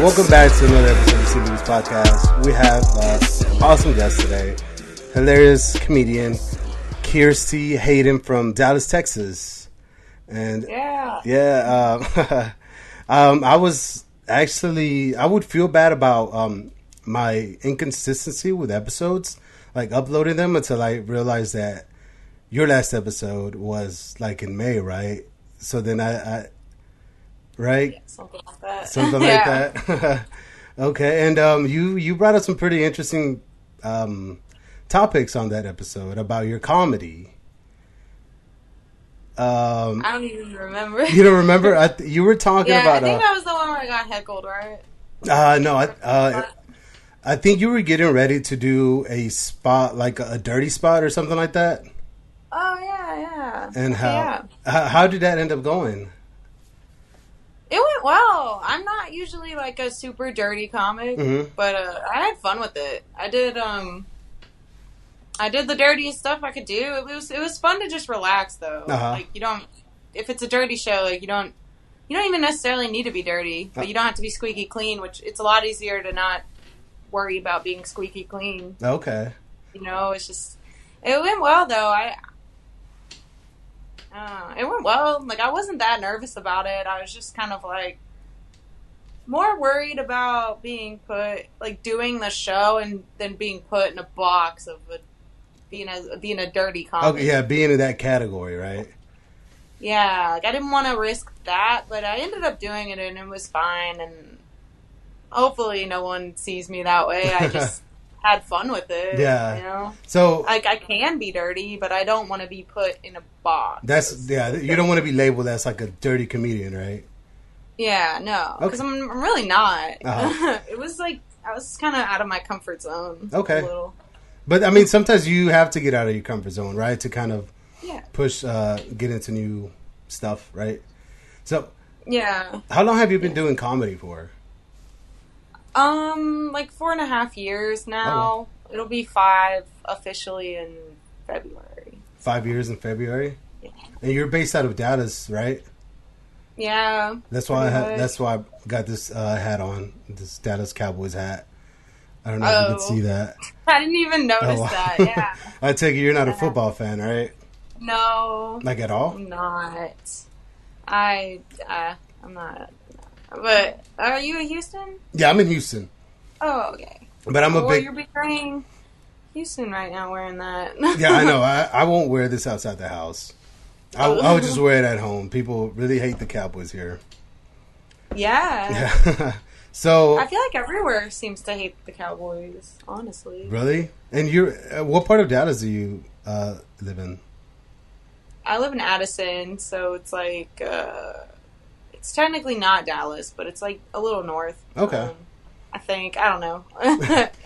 Welcome back to another episode of CTVB's podcast. We have an awesome guest today, hilarious comedian Kirstie Hayden from Dallas, Texas. And I was actually, I would feel bad about my inconsistency with episodes, like uploading them, until I realized that your last episode was like in May, right? So then I right? Yeah, something like that. Something like that. Okay. And you brought up some pretty interesting topics on that episode about your comedy. I don't even remember. You don't remember? You were talking about... Yeah, I think that was the one where I got heckled, right? No. I think you were getting ready to do a spot, like a dirty spot or something like that. Oh, yeah. And how did that end up going? It went well. I'm not usually like a super dirty comic, but I had fun with it. I did the dirtiest stuff I could do. It was fun to just relax though. Like if it's a dirty show, like you don't even necessarily need to be dirty, but you don't have to be squeaky clean, which it's a lot easier to not worry about being squeaky clean. Okay. You know, it went well though. It went well. Like, I wasn't that nervous about it. I was just kind of, like, more worried about being put, like, doing the show and then being put in a box of being a dirty comic. Okay, yeah, being in that category, right? Yeah, like, I didn't want to risk that, but I ended up doing it, and it was fine, and hopefully no one sees me that way. I just... had fun with it. Yeah. You know? So like I can be dirty, but I don't want to be put in a box. You don't want to be labeled as like a dirty comedian, right? Yeah, no. Because I'm really not. It was like I was kind of out of my comfort zone. Okay. A little. But I mean, sometimes you have to get out of your comfort zone, right? To kind of push, get into new stuff, right? So yeah. How long have you been doing comedy for? Like 4.5 years now. Oh. It'll be 5 officially in February. 5 years in February? Yeah. And you're based out of Dallas, right? Yeah. That's why I got this hat on, this Dallas Cowboys hat. I don't know if you could see that. I didn't even notice that, yeah. I take it you're not a football fan, right? No. Like at all? I'm not. I'm not. But are you in Houston? Yeah, I'm in Houston. Oh, okay. But I'm a big... You're betraying Houston right now wearing that. Yeah, I know. I won't wear this outside the house. I would just wear it at home. People really hate the Cowboys here. Yeah. So... I feel like everywhere seems to hate the Cowboys, honestly. Really? And what part of Dallas do you live in? I live in Addison, so it's like... It's technically not Dallas, but it's like a little north. Okay. I think. I don't know.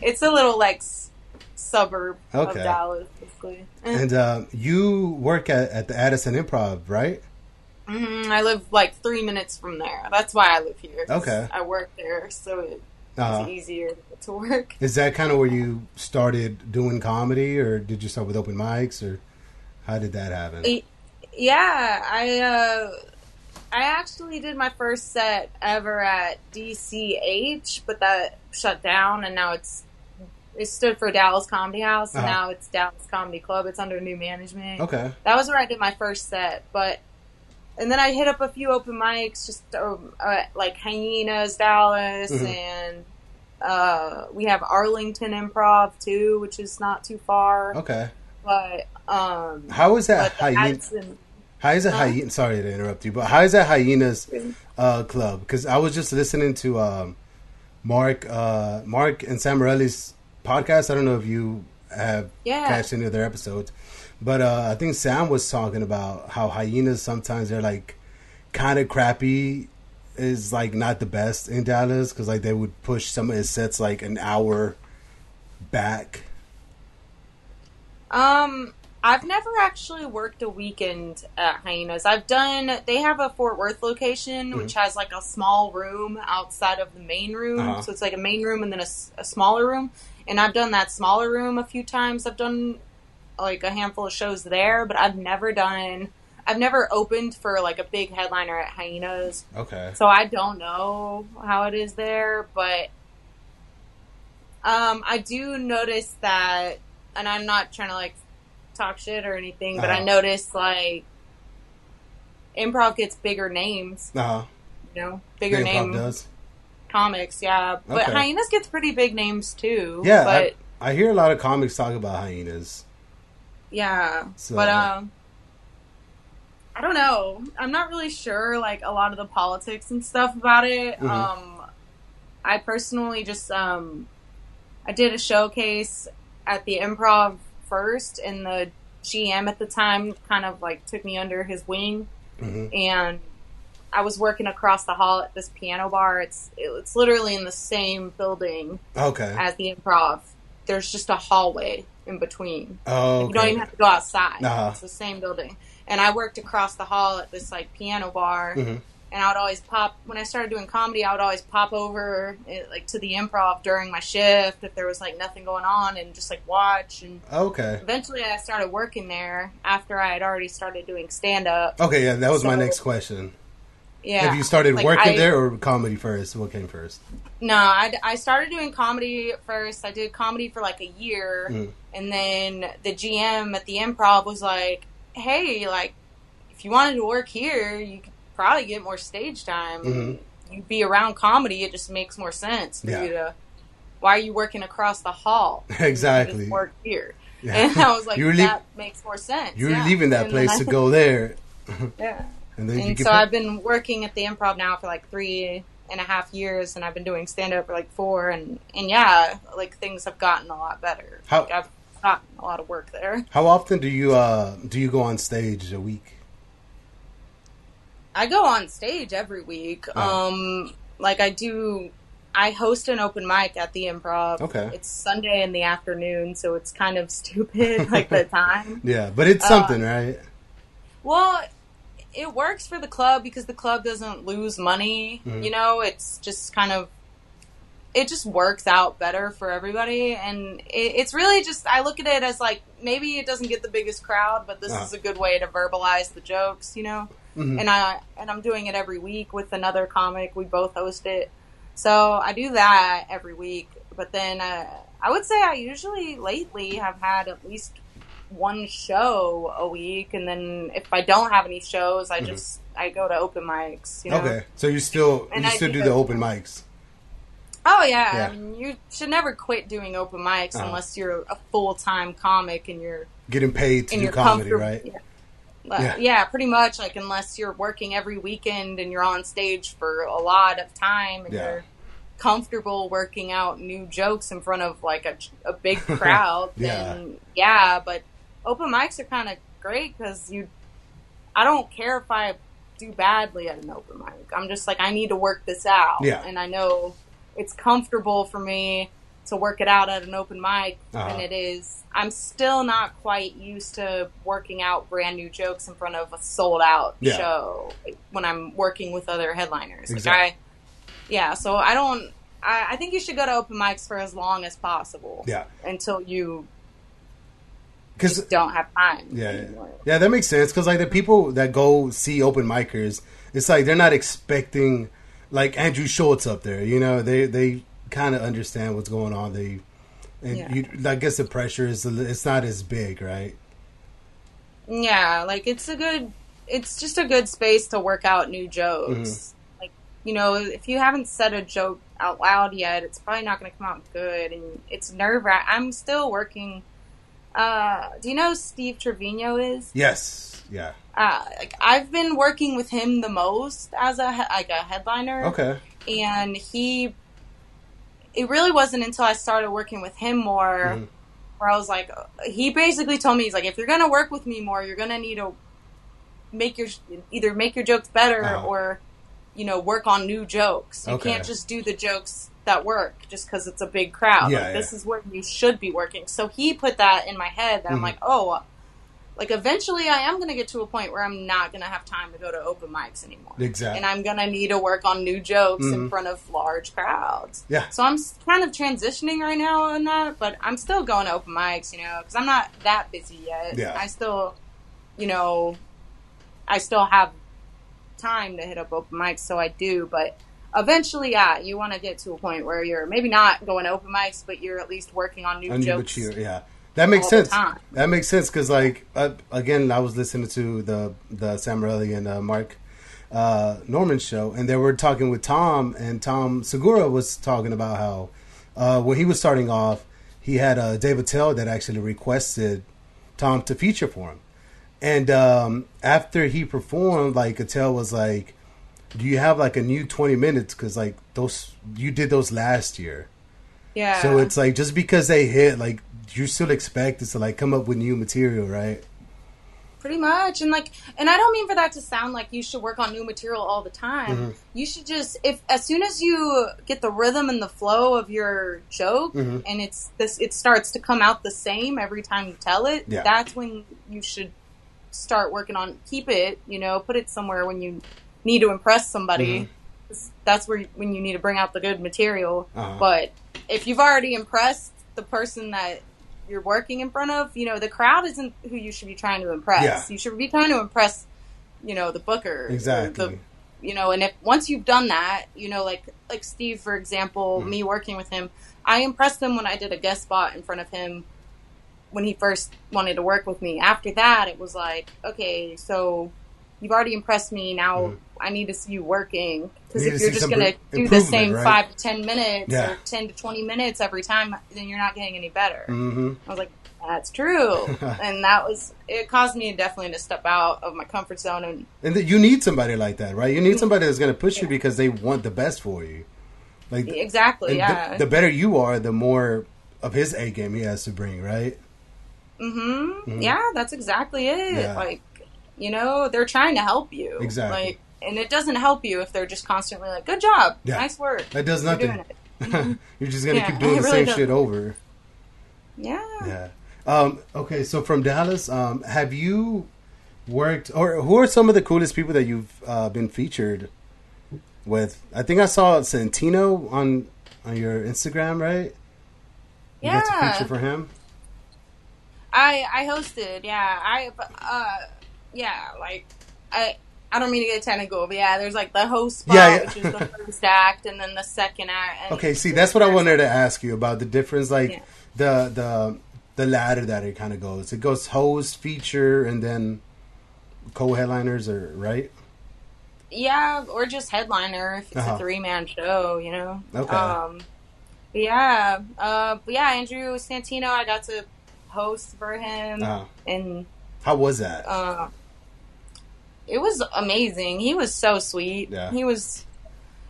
It's a little like suburb of Dallas, basically. And you work at the Addison Improv, right? Mm-hmm. I live like 3 minutes from there. That's why I live here. Okay. I work there, so it's easier to work. Is that kind of where you started doing comedy, or did you start with open mics, or how did that happen? Yeah, I actually did my first set ever at DCH, but that shut down, and now it stood for Dallas Comedy House, and now it's Dallas Comedy Club. It's under new management. Okay. That was where I did my first set, and then I hit up a few open mics, just like Hyenas Dallas, and we have Arlington Improv too, which is not too far. Okay. But how is that Hyenas? How is it Hyenas? Sorry to interrupt you, but how is that Hyenas Club? Because I was just listening to Mark and Sam Morelli's podcast. I don't know if you have catched any of their episodes, but I think Sam was talking about how hyenas sometimes they're like kind of crappy, is like not the best in Dallas because like they would push some of his sets like an hour back. I've never actually worked a weekend at Hyenas. They have a Fort Worth location, which has like a small room outside of the main room. So it's like a main room and then a smaller room. And I've done that smaller room a few times. I've done like a handful of shows there, but I've never done I've never opened for like a big headliner at Hyenas. Okay. So I don't know how it is there, but I do notice that, and I'm not trying to like talk shit or anything, but I noticed like improv gets bigger names. You know, bigger names. Comics, yeah. But Hyenas gets pretty big names too. Yeah, but I hear a lot of comics talk about Hyenas. Yeah, so. But I don't know. I'm not really sure, like, a lot of the politics and stuff about it. Mm-hmm. I personally just, I did a showcase at the Improv first, and the GM at the time kind of, like, took me under his wing. Mm-hmm. And I was working across the hall at this piano bar. It's literally in the same building as the Improv. There's just a hallway in between. Oh, okay. You don't even have to go outside. It's the same building. And I worked across the hall at this, like, piano bar. Mm-hmm. And I would always pop... When I started doing comedy, I would always pop over, like, to the Improv during my shift if there was, like, nothing going on and just, like, watch. And eventually, I started working there after I had already started doing stand-up. Okay, yeah, that was my next question. Yeah. Have you started working there or comedy first? What came first? No, I started doing comedy first. I did comedy for, like, a year. Mm. And then the GM at the Improv was like, hey, like, if you wanted to work here, you could probably get more stage time. Mm-hmm. You'd be around comedy. It just makes more sense for you to, why are you working across the hall? Exactly. You just work here. Yeah. And I was like, that makes more sense. You were leaving that place to go there. Yeah. And then so I've been working at the Improv now for like 3.5 years, and I've been doing stand-up for like 4, and yeah, like things have gotten a lot better. I've gotten a lot of work there. How often do you go on stage a week? I go on stage every week. Like I host an open mic at the Improv. Okay. It's Sunday in the afternoon, so it's kind of stupid, like the time. Yeah, but it's something, right? Well, it works for the club because the club doesn't lose money. Mm-hmm. You know, it's just kind of, it just works out better for everybody. And it's really just, I look at it as like, maybe it doesn't get the biggest crowd, but this is a good way to verbalize the jokes, you know? Mm-hmm. And I'm doing it every week with another comic. We both host it. So I do that every week. But then I would say I usually lately have had at least one show a week, and then if I don't have any shows, I just I go to open mics, you know? Okay, so you still do the open mics? Oh yeah. I mean, you should never quit doing open mics unless you're a full-time comic and you're getting paid to do comedy, right? Yeah, pretty much, like, unless you're working every weekend and you're on stage for a lot of time and you're comfortable working out new jokes in front of like a big crowd. Then but open mics are kind of great because I don't care if I do badly at an open mic. I'm just like, I need to work this out. Yeah. And I know it's comfortable for me to work it out at an open mic. And it is, I'm still not quite used to working out brand new jokes in front of a sold out show when I'm working with other headliners. Exactly. Like so I think you should go to open mics for as long as possible. Yeah. Until you... Cause don't have time. Yeah, that makes sense. Because like the people that go see open micers, it's like they're not expecting like Andrew Schultz up there. You know, they kind of understand what's going on. I guess the pressure is it's not as big, right? Yeah, like it's just a good space to work out new jokes. Mm-hmm. Like, you know, if you haven't said a joke out loud yet, it's probably not going to come out good, and it's nerve-wracking. I'm still working. Do you know who Steve Trevino is? Yes. Yeah. I've been working with him the most as a headliner. Okay. And it really wasn't until I started working with him more where I was like, he basically told me, he's like, if you're going to work with me more, you're going to need to make your jokes better or, you know, work on new jokes. You can't just do the jokes that work just because it's a big crowd. This is where you should be working. So he put that in my head that I'm like, eventually I am going to get to a point where I'm not going to have time to go to open mics anymore. Exactly. And I'm going to need to work on new jokes in front of large crowds. Yeah. So I'm kind of transitioning right now on that, but I'm still going to open mics, you know, because I'm not that busy yet. Yeah. I still, you know, I still have time to hit up open mics, so I do. But eventually, yeah, you want to get to a point where you're maybe not going to open mics, but you're at least working on new jokes. Yeah, that makes sense. That makes sense because, like, again, I was listening to the Sam Morelli and Mark Normand show, and they were talking with Tom, and Tom Segura was talking about how when he was starting off, he had Dave Attell that actually requested Tom to feature for him. And after he performed, like, Attell was like, do you have, like, a new 20 minutes? Because, like, you did those last year. Yeah. So it's like, just because they hit, like, you still expect it to, like, come up with new material, right? Pretty much. And, like, and I don't mean for that to sound like you should work on new material all the time. Mm-hmm. You should just, as soon as you get the rhythm and the flow of your joke, mm-hmm. and it starts to come out the same every time you tell it, yeah. That's when you should start working on, keep it, you know, put it somewhere when you need to impress somebody. Mm-hmm. That's when you need to bring out the good material. Uh-huh. But if you've already impressed the person that you're working in front of, you know, the crowd isn't who you should be trying to impress. Yeah. You should be trying to impress, you know, the booker. Exactly. You know, and if once you've done that, you know, like Steve, for example, mm-hmm. me working with him, I impressed him when I did a guest spot in front of him when he first wanted to work with me. After that, it was like, okay, so you've already impressed me. Now mm-hmm. I need to see you working. Because if you're just going to do the same, right? 5 to 10 minutes yeah. or 10 to 20 minutes every time, then you're not getting any better. Mm-hmm. I was like, that's true. And it caused me definitely to step out of my comfort zone. And you need somebody like that, right? You need somebody that's going to push yeah. you because they want the best for you. Like exactly, yeah. The better you are, the more of his A game he has to bring, right? Mm-hmm. Mm-hmm. Yeah, that's exactly it. Yeah. Like, you know, they're trying to help you. Exactly. Like, and it doesn't help you if they're just constantly like, good job, yeah. nice work. That does nothing. You're just going to keep doing the same shit over. Yeah. Yeah. Okay, so from Dallas, have you worked, or who are some of the coolest people that you've been featured with? I think I saw Santino on your Instagram, right? Yeah. You got to feature for him? I hosted, yeah. I don't mean to get technical, but yeah, there's like the host spot, yeah. which is the first act, and then the second act. And okay, see, that's what I wanted to ask you about, the difference, like yeah. the ladder that it kind of goes. It goes host, feature, and then co-headliners, or right? Yeah, or just headliner if it's a three-man show, you know. Okay. Andrew Santino, I got to host for him, and how was that? It was amazing. He was so sweet. Yeah. He was,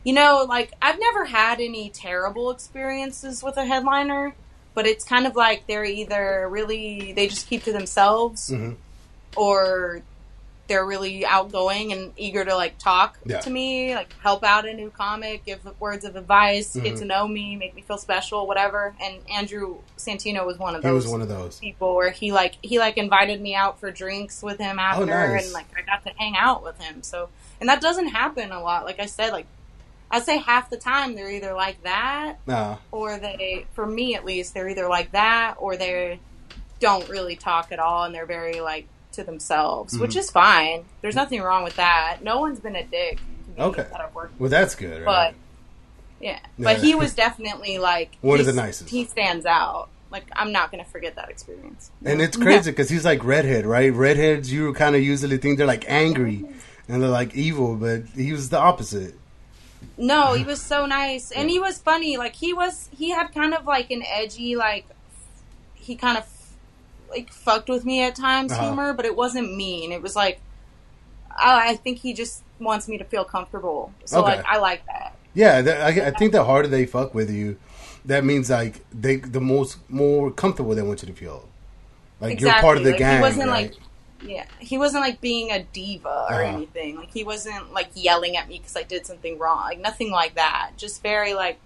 you know, like, I've never had any terrible experiences with a headliner, but it's kind of like they're either really, they just keep to themselves, mm-hmm. or they're really outgoing and eager to, like, talk yeah. to me, like, help out a new comic, give words of advice, mm-hmm. get to know me, make me feel special, whatever. And Andrew Santino was one of those. He was one of those people where he invited me out for drinks with him after, nice. And, like, I got to hang out with him. So, and that doesn't happen a lot. Like I said, like, I'd say half the time they're either like that, or they, for me at least, they're either like that or they don't really talk at all and they're very, like, to themselves, mm-hmm. which is fine. There's nothing wrong with that. No one's been a dick to me that I've worked with. Well, that's good, right? But yeah. But he was definitely like one of the nicest. He stands out. Like, I'm not going to forget that experience. And it's crazy because he's like redhead, right? Redheads, you kind of usually think they're like angry and they're like evil, but he was the opposite. No, he was so nice, and he was funny. Like, he had kind of like an edgy, like he kind of fucked with me at times humor, but it wasn't mean. It was like, I think he just wants me to feel comfortable. So okay. like, I like that. Yeah, I think the harder they fuck with you, that means like the more comfortable they want you to feel. Like exactly. you're part of the gang. He wasn't right? He wasn't like being a diva or anything. Like he wasn't like yelling at me because I did something wrong. Like nothing like that. Just very like.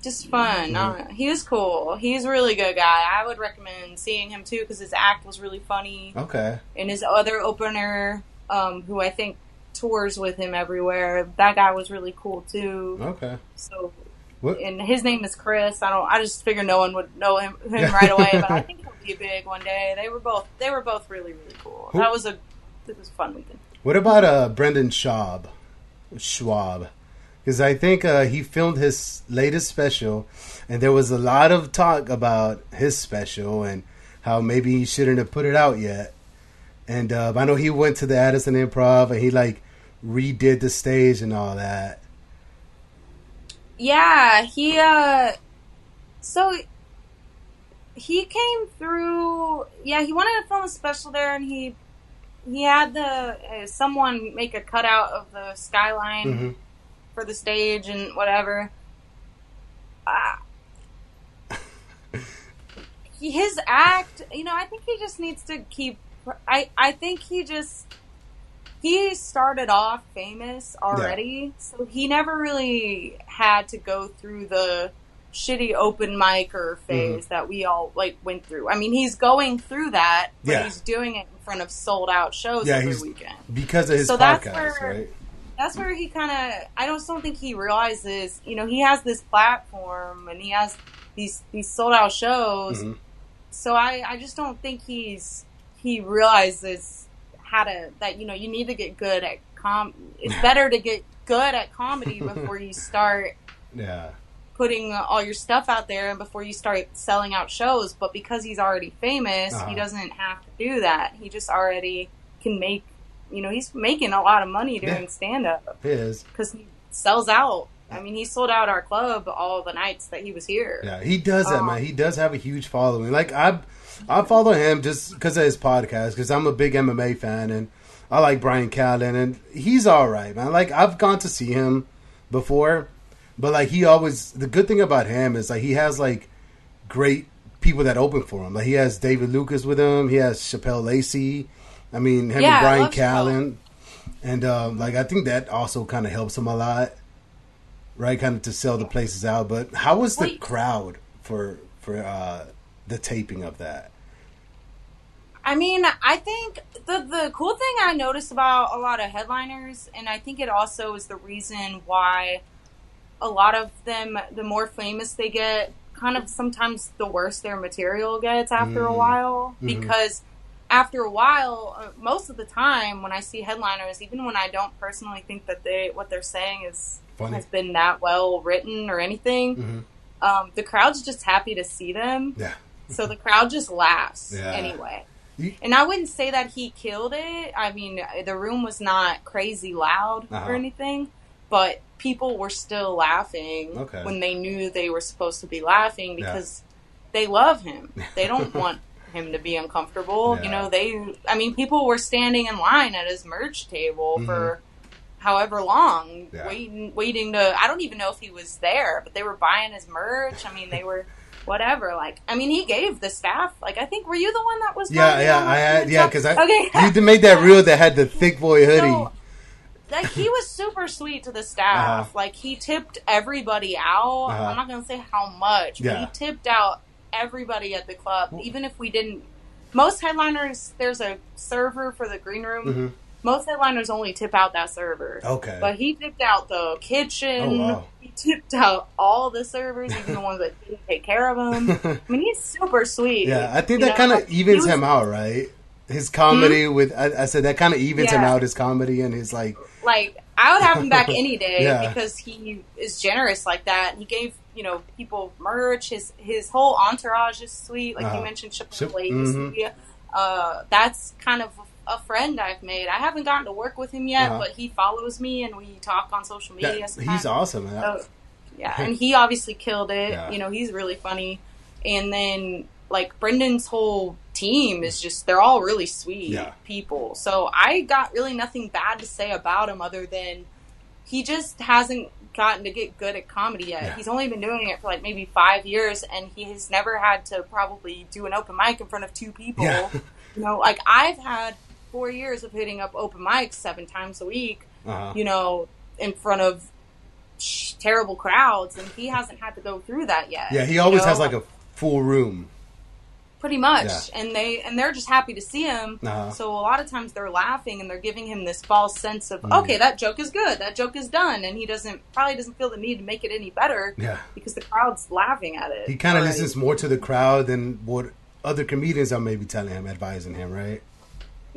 Just fun. Mm-hmm. He was cool. He's a really good guy. I would recommend seeing him, too, because his act was really funny. Okay. And his other opener, who I think tours with him everywhere, that guy was really cool, too. Okay. So, and his name is Chris. I just figured no one would know him right away, but I think he'll be big one day. They were both really, really cool. That was a fun weekend. What about Brendan Schaub? Because I think he filmed his latest special, and there was a lot of talk about his special and how maybe he shouldn't have put it out yet. And I know he went to the Addison Improv and he like redid the stage and all that. Yeah, he came through. Yeah, he wanted to film a special there, and he had the someone make a cutout of the skyline mm-hmm. for the stage and whatever. His act, I think he just needs to keep. I think he started off famous already, yeah. So he never really had to go through the shitty open mic or phase mm-hmm. that we all like went through. I mean, he's going through that, but yeah. he's doing it in front of sold out shows every weekend because of his podcast. That's where he kind of, I just don't think he realizes, he has this platform and he has these sold out shows. Mm-hmm. So I just don't think he realizes you need to get good at it's better to get good at comedy before you start putting all your stuff out there and before you start selling out shows. But because he's already famous, he doesn't have to do that. He just already can make, he's making a lot of money doing stand-up. He is. Because he sells out. I mean, he sold out our club all the nights that he was here. Yeah, he does that, man. He does have a huge following. Like, I follow him just because of his podcast, because I'm a big MMA fan, and I like Brian Callen, and he's all right, man. Like, I've gone to see him before. But, like, the good thing about him is, like, he has, like, great people that open for him. Like, he has David Lucas with him. He has Chappelle Lacey. I mean, him and Brian Callen. And, like, I think that also kind of helps him a lot, right? Kind of to sell the places out. But how was the crowd for the taping of that? I mean, I think the cool thing I noticed about a lot of headliners, and I think it also is the reason why a lot of them, the more famous they get, kind of sometimes the worse their material gets after a while. Mm-hmm. Because after a while, most of the time when I see headliners, even when I don't personally think that what they're saying is funny, has been that well written or anything, mm-hmm. The crowd's just happy to see them. Yeah. So the crowd just laughs anyway. And I wouldn't say that he killed it. I mean, the room was not crazy loud or anything, but people were still laughing when they knew they were supposed to be laughing because they love him. They don't want him to be uncomfortable. Yeah. People were standing in line at his merch table mm-hmm. for however long, waiting to, I don't even know if he was there, but they were buying his merch. I mean, they were whatever. Like, I mean, he gave the staff, like, I think, were you the one that was? Because you made that reel that had the thick boy hoodie. So, like, he was super sweet to the staff. Like, he tipped everybody out. I'm not going to say how much, but he tipped out everybody at the club. Even if we didn't... Most headliners, there's a server for the green room. Mm-hmm. Most headliners only tip out that server. Okay. But he tipped out the kitchen. Oh, wow. He tipped out all the servers, even the ones that didn't take care of him. I mean, he's super sweet. Yeah, I think that kind of evens him out, right? His comedy with... I said that kind of evens him out, his comedy and his, like... Like, I would have him back any day because he is generous like that. He gave, people merch. His whole entourage is sweet. Like you mentioned, Chappelle Lacey. Mm-hmm. That's kind of a friend I've made. I haven't gotten to work with him yet, but he follows me and we talk on social media. He's awesome, man. So, and he obviously killed it. Yeah. He's really funny. And then, like, Brendan's whole team is just, they're all really sweet people. So I got really nothing bad to say about him other than he just hasn't gotten to get good at comedy yet. Yeah. He's only been doing it for like maybe 5 years and he has never had to probably do an open mic in front of two people. Yeah. Like I've had 4 years of hitting up open mics 7 times a week, in front of terrible crowds, and he hasn't had to go through that yet. Yeah. He always has like a full room. Pretty much, and they're just happy to see him. So a lot of times they're laughing and they're giving him this false sense of okay, that joke is good, that joke is done, and he probably doesn't feel the need to make it any better. Yeah, because the crowd's laughing at it. He kind of listens more to the crowd than what other comedians are maybe telling him, advising him, right?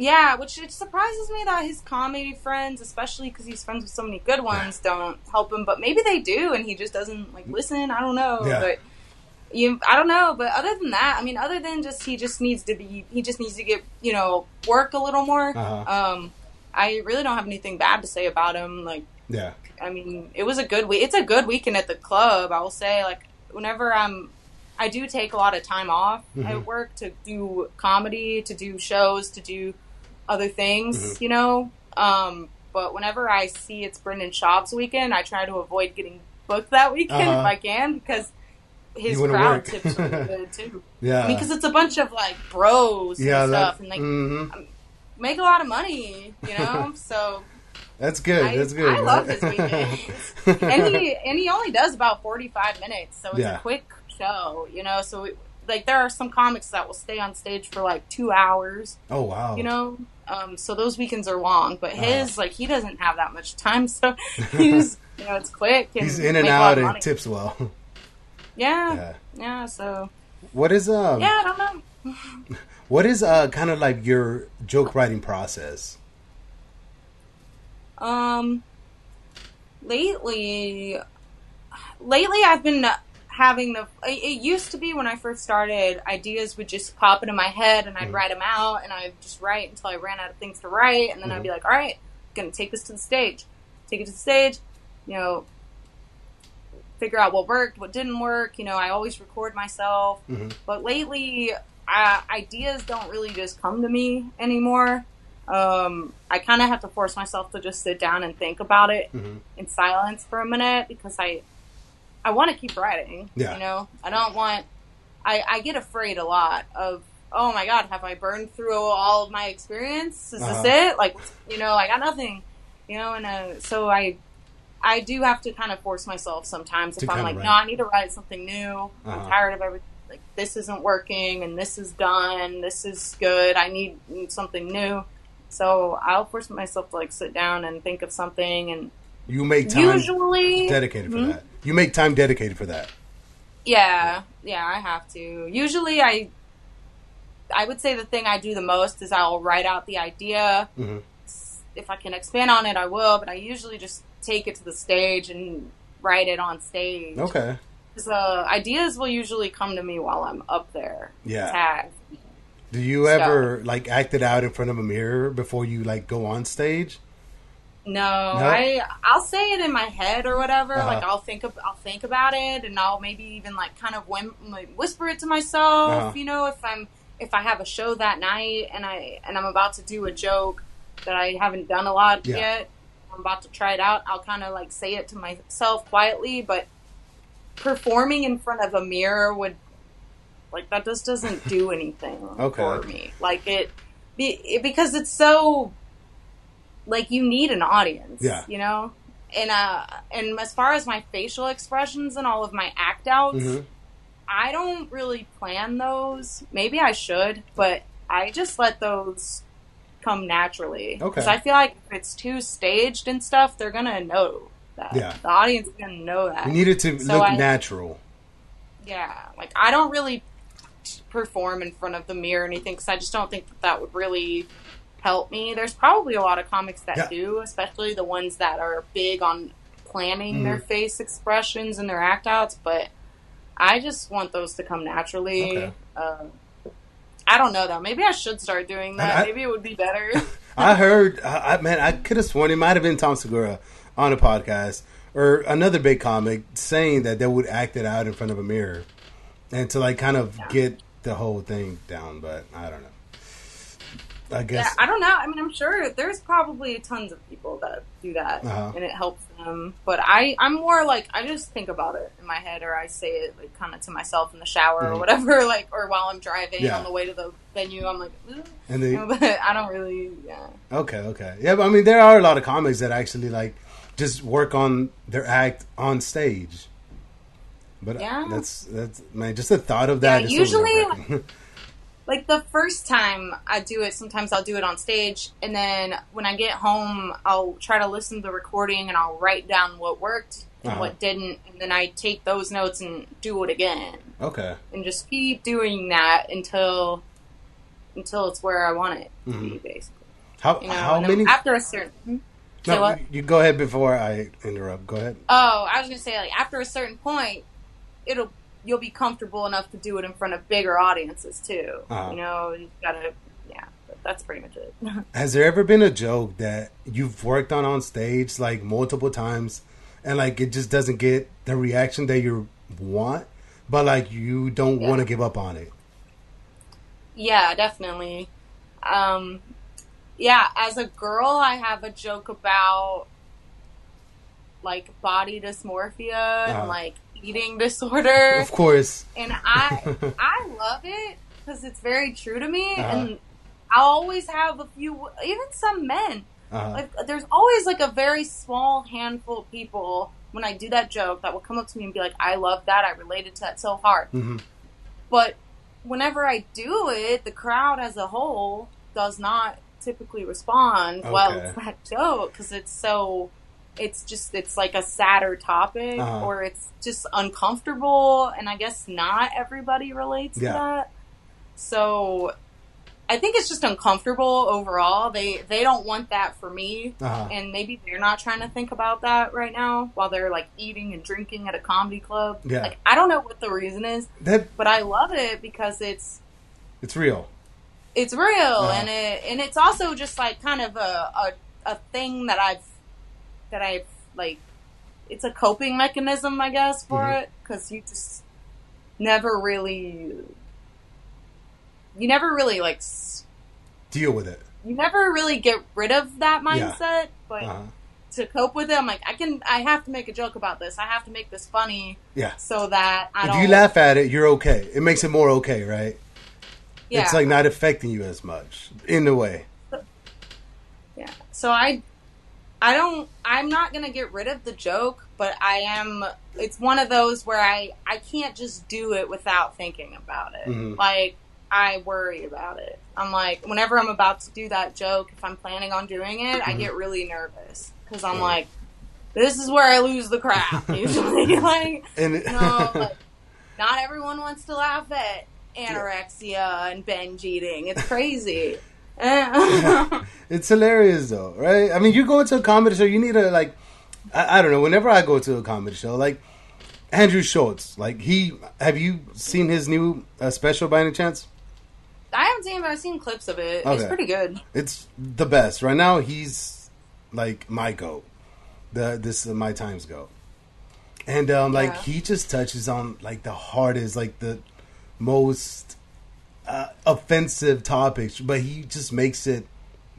Yeah, which it surprises me that his comedy friends, especially because he's friends with so many good ones, don't help him. But maybe they do, and he just doesn't like listen. I don't know, but I don't know. But other than that, I mean, other than just he just needs to get work a little more. Uh-huh. I really don't have anything bad to say about him. Like, yeah, I mean, it was a good week. It's a good weekend at the club. I will say, like, whenever I do take a lot of time off at work to do comedy, to do shows, to do other things, but whenever I see it's Brendan Schaub's weekend, I try to avoid getting booked that weekend if I can, because his crowd tips are good too. Yeah, because it's a bunch of like bros and stuff, and like make a lot of money, so. That's good. That's good. I love his weekends. and he only does about 45 minutes, so it's a quick show, So, there are some comics that will stay on stage for, 2 hours. Oh, wow. So those weekends are long. But his, he doesn't have that much time, so he's, it's quick. And he's in and out and tips well. Yeah, so. What is, Yeah, I don't know. What is, kind of, your joke writing process? Lately I've been having it used to be when I first started, ideas would just pop into my head and I'd write them out and I'd just write until I ran out of things to write. And then I'd be like, all right, I'm going to take this to the stage, figure out what worked, what didn't work. I always record myself, but lately, ideas don't really just come to me anymore. I kind of have to force myself to just sit down and think about it in silence for a minute, because I want to keep writing, I don't want, I get afraid a lot of, oh my God, have I burned through all of my experience? Is this it? I got nothing, and so I do have to kind of force myself sometimes if I'm like, no, I need to write something new. I'm tired of everything. Like, this isn't working and this is done. This is good. I need something new. So I'll force myself to sit down and think of something, and you make time dedicated for that. You make time dedicated for that. Yeah, I have to. Usually, I would say the thing I do the most is I'll write out the idea. If I can expand on it, I will. But I usually just take it to the stage and write it on stage. Okay. Because ideas will usually come to me while I'm up there. Yeah. Tagged. Do you ever, act it out in front of a mirror before you, go on stage? No. I'll say it in my head or whatever. I'll think about it, and I'll maybe even, kind of whisper it to myself, if I have a show that night and I'm about to do a joke that I haven't done a lot yet, I'm about to try it out, I'll kind of, say it to myself quietly, but performing in front of a mirror would... that just doesn't do anything for me. Because it's so, you need an audience, And as far as my facial expressions and all of my act outs, I don't really plan those. Maybe I should, but I just let those come naturally. Okay. Because I feel like if it's too staged and stuff, they're going to know that. Yeah. The audience is going to know that. You need it to look natural. Yeah. I don't really perform in front of the mirror or anything, because I just don't think that would really help me. There's probably a lot of comics that do, especially the ones that are big on planning their face expressions and their act outs, but I just want those to come naturally. Okay. I don't know, though. Maybe I should start doing that. Maybe it would be better. I heard, I could have sworn it might have been Tom Segura on a podcast or another big comic saying that they would act it out in front of a mirror. And to kind of get the whole thing down, but I don't know. I guess I don't know. I mean, I'm sure there's probably tons of people that do that, and it helps them. But I'm more I just think about it in my head, or I say it kind of to myself in the shower or whatever, or while I'm driving on the way to the venue. I'm like, and then, but I don't really. Yeah. Okay. Yeah, but I mean, there are a lot of comics that actually just work on their act on stage. But that's man. Just the thought of that. Yeah, usually, the first time I do it, sometimes I'll do it on stage, and then when I get home, I'll try to listen to the recording and I'll write down what worked and what didn't, and then I take those notes and do it again. Okay. And just keep doing that until until it's where I want it to be, basically. How many? After a certain... No, you go ahead before I interrupt. Go ahead. Oh, I was going to say, like, after a certain point, you'll be comfortable enough to do it in front of bigger audiences, too. You know, you've got to... Yeah, that's pretty much it. Has there ever been a joke that you've worked on stage, like, multiple times, and, like, it just doesn't get the reaction that you want, but, like, you don't want to give up on it? Yeah, definitely. Yeah, as a girl, I have a joke about, like, body dysmorphia and, like, eating disorder. Of course. And I love it because it's very true to me. And I always have a few, even some men. Like, there's always, like, a very small handful of people when I do that joke that will come up to me and be like, I love that. I related to that so hard. Mm-hmm. But whenever I do it, the crowd as a whole does not typically respond well to that joke because it's so, it's like a sadder topic or it's just uncomfortable, and I guess not everybody relates to that. So I think it's just uncomfortable overall. They don't want that for me, and maybe they're not trying to think about that right now while they're, like, eating and drinking at a comedy club. Yeah. Like, I don't know what the reason is, but I love it because it's real. It's real, and it's also just, like, kind of a thing that I've like, it's a coping mechanism, I guess, for it, because you just never really like deal with it. You never really get rid of that mindset, but to cope with it, I'm like, I have to make a joke about this. I have to make this funny, so that if you laugh at it, you're okay. It makes it more okay, right? Yeah. It's, like, not affecting you as much, in a way. Yeah. So I'm not going to get rid of the joke, but it's one of those where I can't just do it without thinking about it. Mm-hmm. Like, I worry about it. I'm like, whenever I'm about to do that joke, if I'm planning on doing it, I get really nervous. Because I'm like, this is where I lose the crowd, usually. Like, no, like, not everyone wants to laugh at anorexia and binge eating. It's crazy. It's hilarious, though, right? I mean, you go to a comedy show, you need to, like, I don't know, whenever I go to a comedy show, like, Andrew Schultz, like, have you seen his new special by any chance? I haven't seen it, but I've seen clips of it. Okay. It's pretty good. It's the best. Right now, he's, like, my GOAT. This is my time's GOAT. And, like, he just touches on, like, the hardest, like, the most offensive topics, but he just makes it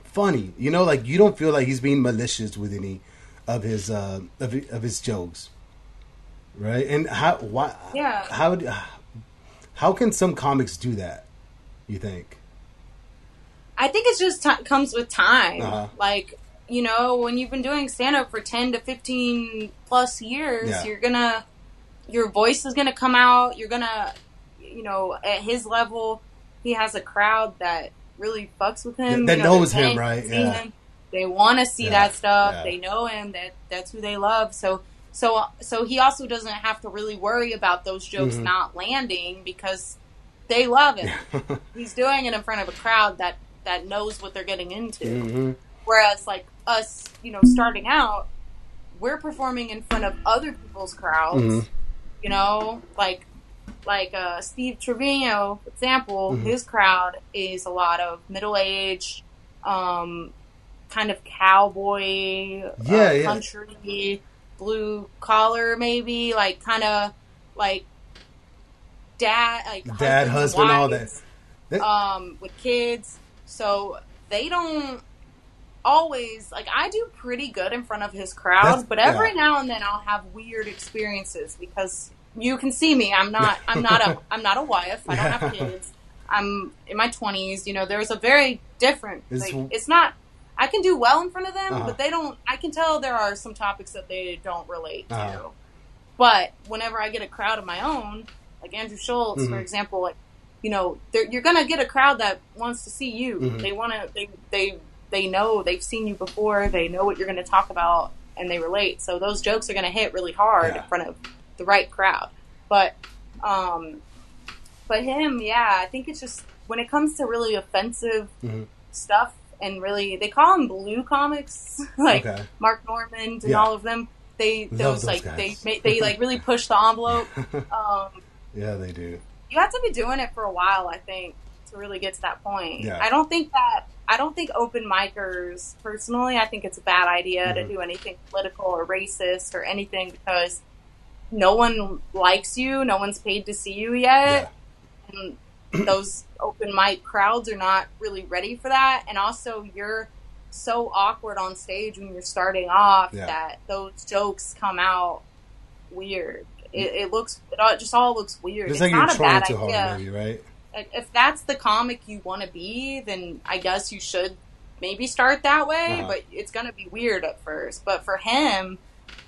funny. You know, like, you don't feel like he's being malicious with any of his of his jokes, right? And how can some comics do that, you think? I think it just comes with time. Like, you know, when you've been doing stand-up for 10 to 15 plus years, your voice is gonna come out. You're gonna, you know, at his level, he has a crowd that really fucks with him. That knows him, right? Yeah. Him. They want to see that stuff. Yeah. They know him. That's who they love. So he also doesn't have to really worry about those jokes not landing because they love him. He's doing it in front of a crowd that knows what they're getting into. Whereas, like, us, you know, starting out, we're performing in front of other people's crowds. You know, like Steve Trevino, for example, his crowd is a lot of middle-aged, kind of cowboy, country, blue-collar, maybe, like, kind of, like, dad, husband, wives, all that. With kids, so they don't always, like, I do pretty good in front of his crowd, but every now and then I'll have weird experiences, because you can see me. I'm not a wife. I don't have kids. I'm in my 20s. You know, there's a very different. Like, it's not. I can do well in front of them, but they don't. I can tell there are some topics that they don't relate to. But whenever I get a crowd of my own, like Andrew Schultz, for example, like, you know, you're gonna get a crowd that wants to see you. They want to. They know they've seen you before. They know what you're going to talk about, and they relate. So those jokes are going to hit really hard in front of the right crowd. But him, I think it's just when it comes to really offensive stuff, and really, they call them blue comics, like Mark Normand and all of them. They like really push the envelope. Yeah, they do. You have to be doing it for a while, I think, to really get to that point. Yeah. I don't think open micers, personally, I think it's a bad idea to do anything political or racist or anything, because no one likes you, no one's paid to see you yet. Yeah. And those open mic crowds are not really ready for that. And also, you're so awkward on stage when you're starting off that those jokes come out weird. It just all looks weird. It's like not you're trying too hard, maybe, right? If that's the comic you want to be, then I guess you should maybe start that way, but it's going to be weird at first. But for him,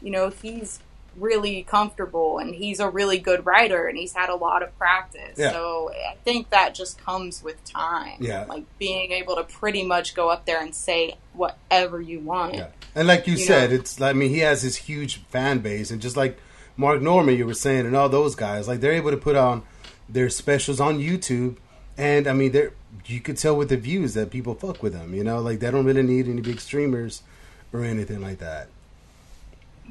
you know, he's really comfortable, and he's a really good writer, and he's had a lot of practice. Yeah. So I think that just comes with time. Yeah. Like being able to pretty much go up there and say whatever you want. Yeah. And like you said, it's, I mean, he has this huge fan base, and just like Mark Normand, you were saying, and all those guys, like they're able to put on their specials on YouTube, and I mean, you could tell with the views that people fuck with them, you know, like they don't really need any big streamers or anything like that.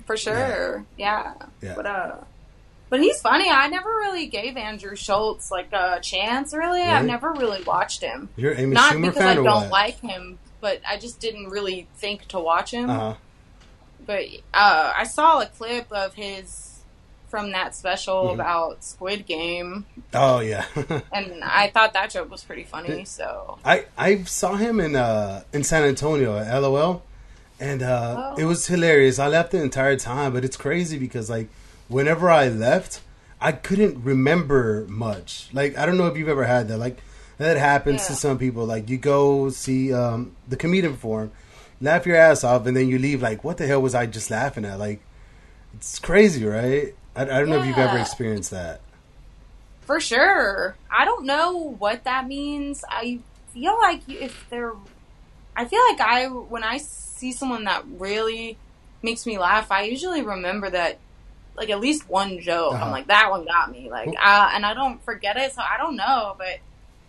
For sure, yeah. But he's funny. I never really gave Andrew Schultz like a chance. Really, I've never really watched him. You're Amy Schumer fan, because I don't like him, but I just didn't really think to watch him. But I saw a clip of his from that special about Squid Game. Oh yeah. And I thought that joke was pretty funny. So I saw him in San Antonio at LOL, and it was hilarious. I laughed the entire time, but it's crazy because like whenever I left, I couldn't remember much. Like I don't know if you've ever had that. Like that happens to some people. Like you go see the comedian perform, laugh your ass off, and then you leave like, what the hell was I just laughing at? Like it's crazy, right? I don't know if you've ever experienced that. For sure. I don't know what that means. When I see someone that really makes me laugh, I usually remember that, like, at least one joke. I'm like, that one got me. Like, and I don't forget it, so I don't know. But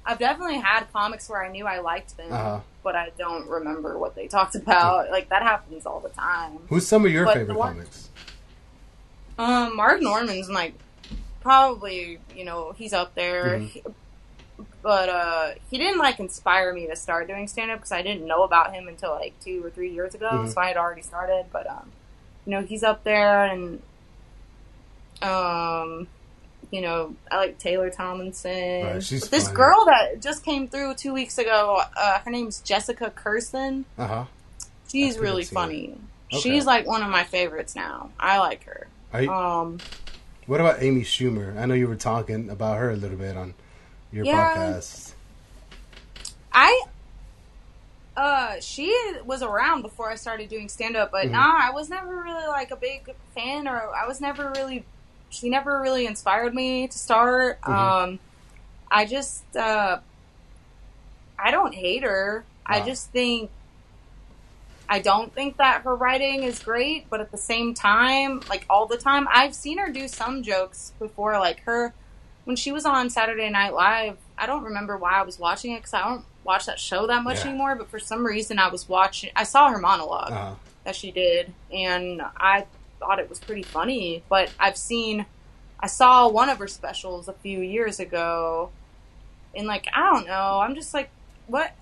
I've definitely had comics where I knew I liked them, but I don't remember what they talked about. Like, that happens all the time. Who's some of your favorite comics? Mark Normand's like probably, you know, he's up there, but he didn't like inspire me to start doing stand up because I didn't know about him until like 2 or 3 years ago, so I had already started. But you know, he's up there, and you know, I like Taylor Tomlinson. Right, she's this girl that just came through 2 weeks ago. Her name's Jessica Kirsten. She's really funny. Okay. She's like one of my favorites now. I like her. What about Amy Schumer? I know you were talking about her a little bit on your podcast. She was around before I started doing stand-up, but I was never really like a big fan, or she never really inspired me to start. I just, I don't hate her. Wow. I don't think that her writing is great, but at the same time, like all the time, I've seen her do some jokes before, like her, when she was on Saturday Night Live. I don't remember why I was watching it, because I don't watch that show that much anymore, but for some reason I saw her monologue that she did, and I thought it was pretty funny, but I saw one of her specials a few years ago, and like, I don't know, I'm just like, what?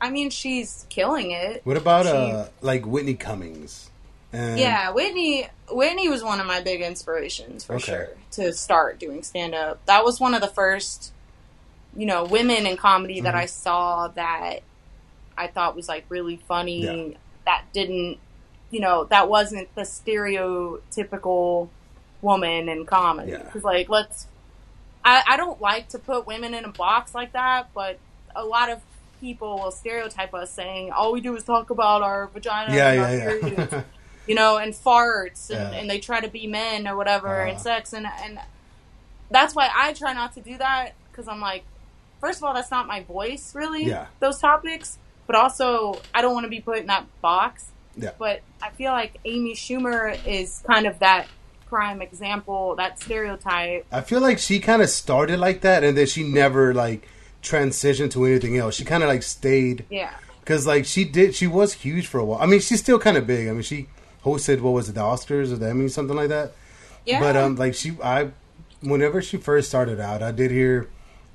I mean, she's killing it. What about like Whitney Cummings? Yeah, Whitney was one of my big inspirations for sure to start doing stand up. That was one of the first, you know, women in comedy that I saw that I thought was like really funny. Yeah. That didn't, you know, that wasn't the stereotypical woman in comedy. Yeah. 'Cause like I don't like to put women in a box like that, but a lot of people will stereotype us, saying all we do is talk about our vagina and our periods, you know, and farts, and they try to be men or whatever, and sex, and that's why I try not to do that, because I'm like, first of all, that's not my voice, really, those topics, but also I don't want to be put in that box. Yeah. But I feel like Amy Schumer is kind of that prime example, that stereotype. I feel like she kind of started like that, and then she never like transition to anything else. She kind of like stayed. Yeah. Because like she was huge for a while. I mean, she's still kind of big. I mean, she hosted, what was it, the Oscars or the Emmys, something like that. Yeah. But like whenever she first started out, I did hear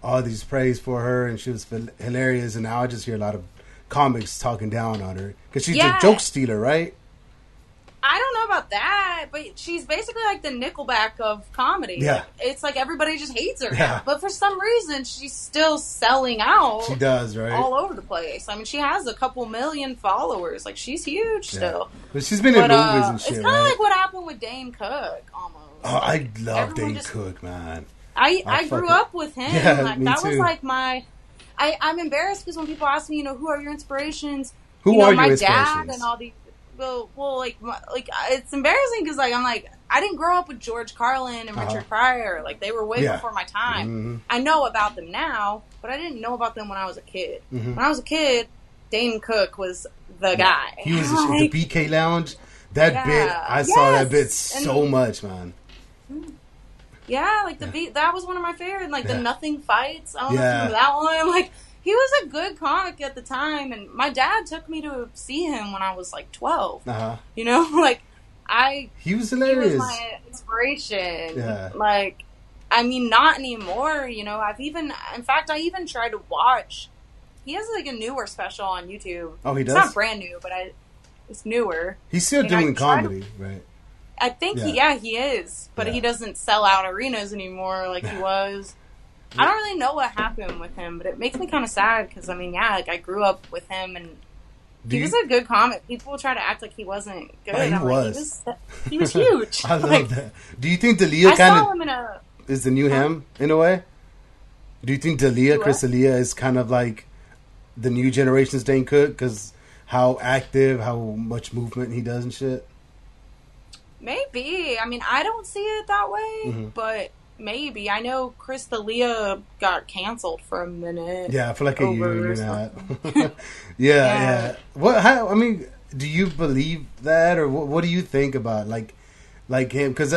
all these praise for her, and she was hilarious. And now I just hear a lot of comics talking down on her because she's a joke stealer, right? I don't know about that, but she's basically like the Nickelback of comedy. Yeah. It's like everybody just hates her. Yeah. But for some reason, she's still selling out. She does, right? All over the place. I mean, she has a couple million followers. Like, she's huge still. But she's been in movies and shit, it's kind of like what happened with Dane Cook, almost. Oh, I love Dane Cook, man. I grew up with him. Yeah, like, that too. Was like my... I'm embarrassed because when people ask me, you know, who are your inspirations? Who are your inspirations? My dad and all these... Well, like it's embarrassing because, like, I'm like, I didn't grow up with George Carlin and Richard Pryor. Like, they were way before my time. Mm-hmm. I know about them now, but I didn't know about them when I was a kid. Mm-hmm. When I was a kid, Dane Cook was the guy. He was like, the BK Lounge. That bit, I saw that bit so much, man. Yeah, like the beat, that was one of my favorite. Like the Nothing Fights. I don't know if you remember that one. I'm like. He was a good comic at the time, and my dad took me to see him when I was, like, 12. Uh-huh. You know? Like, He was hilarious. He was my inspiration. Yeah. Like, I mean, not anymore, you know? In fact, I even tried to watch... He has, like, a newer special on YouTube. Oh, he does? It's not brand new, but it's newer. He's still doing comedy, right? I think, he is. But he doesn't sell out arenas anymore like he was. I don't really know what happened with him, but it makes me kind of sad because, I mean, like, I grew up with him, and he was a good comic. People try to act like he wasn't good. Yeah, he was. He was huge. I love that. Do you think D'Elia is the new him, in a way? Do you think Chris D'Elia is kind of like the new generation's Dane Cook because how active, how much movement he does and shit? Maybe. I mean, I don't see it that way, but... Maybe. I know Chris D'Elia got canceled for a minute. Yeah, for like a year and a half. Yeah. What? How? I mean, do you believe that, or what do you think about like him? Because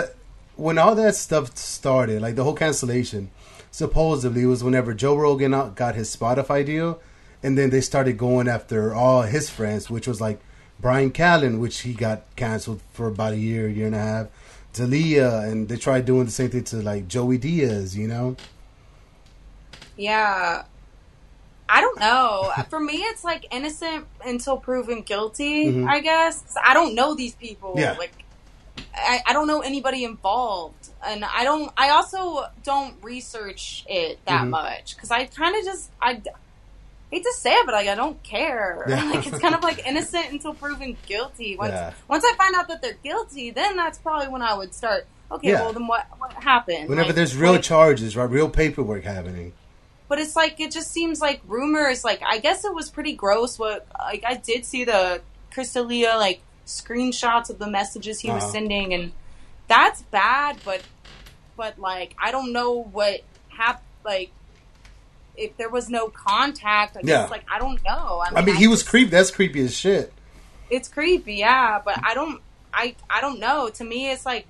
when all that stuff started, like the whole cancellation, supposedly was whenever Joe Rogan got his Spotify deal, and then they started going after all his friends, which was like Brian Callen, which he got canceled for about a year, year and a half. D'Elia, and they tried doing the same thing to like Joey Diaz, you know? Yeah. I don't know. For me, it's like innocent until proven guilty, I guess. I don't know these people. Yeah. Like, I don't know anybody involved. And I also don't research it that much. Because I kind of just, I hate to say it, but like, I don't care. Yeah. Like, it's kind of like innocent until proven guilty. Once I find out that they're guilty, then that's probably when I would start. Okay, well, then what happened? Whenever like, there's real charges, right? Real paperwork happening. But it's like, it just seems like rumors. Like, I guess it was pretty gross. Like, I did see the Chris D'Elia, like, screenshots of the messages he was sending. And that's bad, but like, I don't know what happened. Like, if there was no contact, I guess, like, I don't know. I mean he was creepy. That's creepy as shit. It's creepy, yeah. But I don't know. To me, it's like,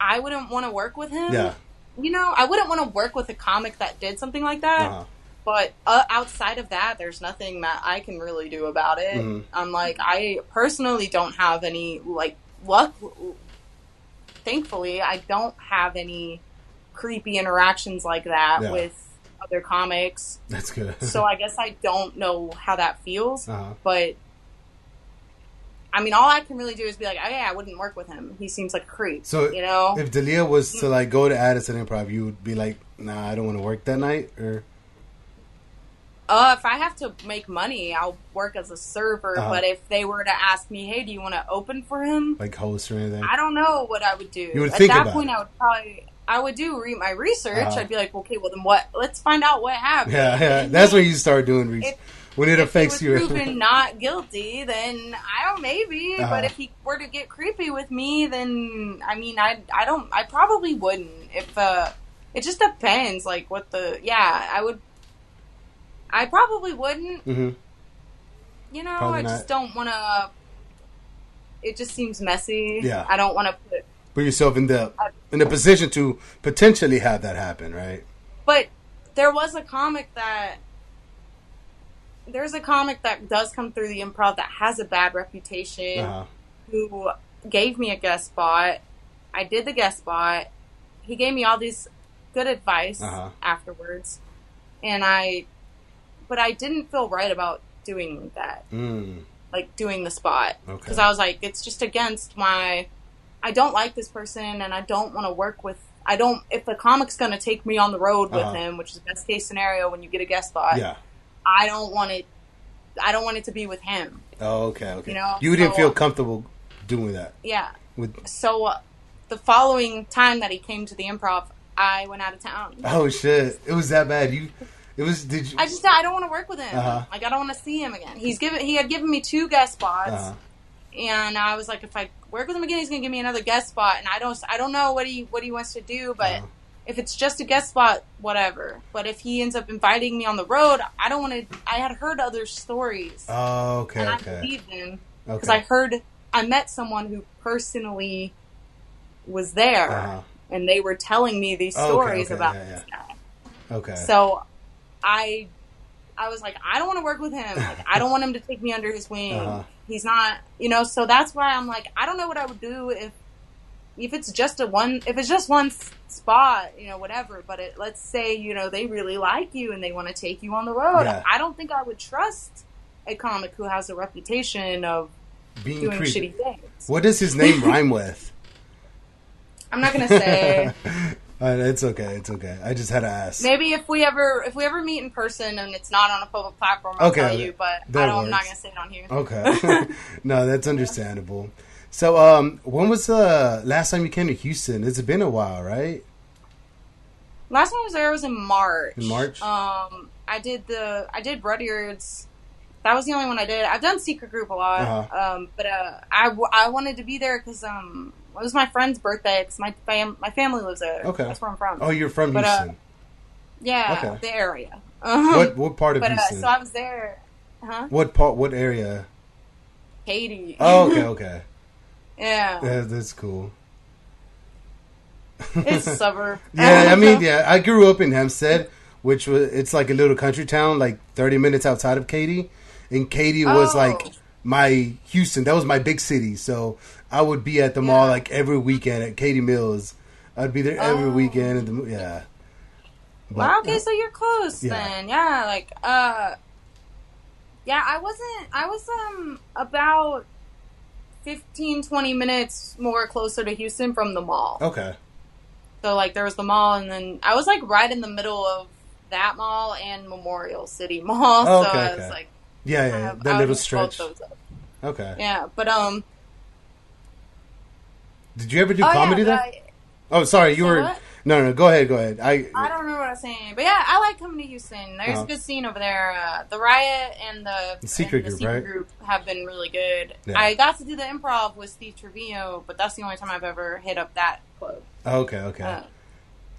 I wouldn't want to work with him. Yeah. You know, I wouldn't want to work with a comic that did something like that. Uh-huh. But outside of that, there's nothing that I can really do about it. Mm-hmm. I'm like, I personally don't have any, like, luck. Thankfully, I don't have any creepy interactions like that with other comics. That's good. So I guess I don't know how that feels, but I mean, all I can really do is be like, oh yeah, I wouldn't work with him. He seems like a creep. So, you know, if D'Elia was to like go to Addison Improv, you would be like, nah, I don't want to work that night, or? If I have to make money, I'll work as a server, but if they were to ask me, hey, do you want to open for him? Like host or anything? I don't know what I would do. You would think about it. At that point, I would do my research. I'd be like, okay, well then what? Let's find out what happened. Yeah. That's when you start doing research. When it affects you. If he was proven not guilty, then I don't maybe. But if he were to get creepy with me, then I mean, I probably wouldn't. If it just depends, like what the I probably wouldn't. Mm-hmm. You know, probably I just don't want to. It just seems messy. Yeah, I don't want to put yourself in the position to potentially have that happen, right? But there was a comic that there's a comic that does come through the Improv that has a bad reputation who gave me a guest spot. I did the guest spot. He gave me all these good advice afterwards. And I didn't feel right about doing that. Like doing the spot. Because I was like, it's just against my, I don't like this person and I don't want to work with, I don't, if the comic's going to take me on the road with him, which is the best case scenario when you get a guest spot. Yeah. I don't want it to be with him. Oh, okay. You know? You didn't feel comfortable doing that. Yeah. So the following time that he came to the Improv, I went out of town. Oh shit. It was that bad. I don't want to work with him. Like, I don't want to see him again. He had given me two guest spots. And I was like, if I work with him again, he's going to give me another guest spot, and I don't know what he wants to do, but if it's just a guest spot, whatever. But if he ends up inviting me on the road, I don't want to. I had heard other stories. Oh, okay. And I believed him because I met someone who personally was there, and they were telling me these stories about this guy. Okay. So I was like, I don't want to work with him. Like, I don't want him to take me under his wing. He's not, so that's why I'm like, I don't know what I would do if it's just one spot, whatever. But let's say, they really like you and they want to take you on the road. Yeah. I don't think I would trust a comic who has a reputation of doing shitty things. What does his name rhyme with? I'm not going to say. It's okay. I just had to ask. Maybe if we ever meet in person and it's not on a public platform, I'll tell you, but I'm not going to say it on here. Okay. No, that's understandable. So when was the last time you came to Houston? It's been a while, right? Last time I was there was in March. I did Rudyard's. That was the only one I did. I've done Secret Group a lot, but I wanted to be there because it was my friend's birthday because my family lives there. Okay, that's where I'm from. Oh, you're from Houston. The area. What part of Houston? So I was there. Huh? What part? What area? Katy. Oh, okay. Yeah. That's cool. It's a suburb. I grew up in Hempstead, which was like a little country town, like 30 minutes outside of Katy. And Katy was like my Houston. That was my big city. So I would be at the mall like every weekend at Katy Mills. I'd be there every weekend. Wow. Okay, so you're close then. Yeah. I was about 15-20 minutes more closer to Houston from the mall. Okay. So there was the mall, and then I was right in the middle of that mall and Memorial City Mall. Oh, okay, so I was like. Yeah, that little stretch. Okay. Yeah, but did you ever do comedy then? No, go ahead. I don't know what I'm saying. But yeah, I like coming to Houston. There's a good scene over there. The Riot and the Secret Group have been really good. Yeah. I got to do the Improv with Steven Trevino, but that's the only time I've ever hit up that club. Okay.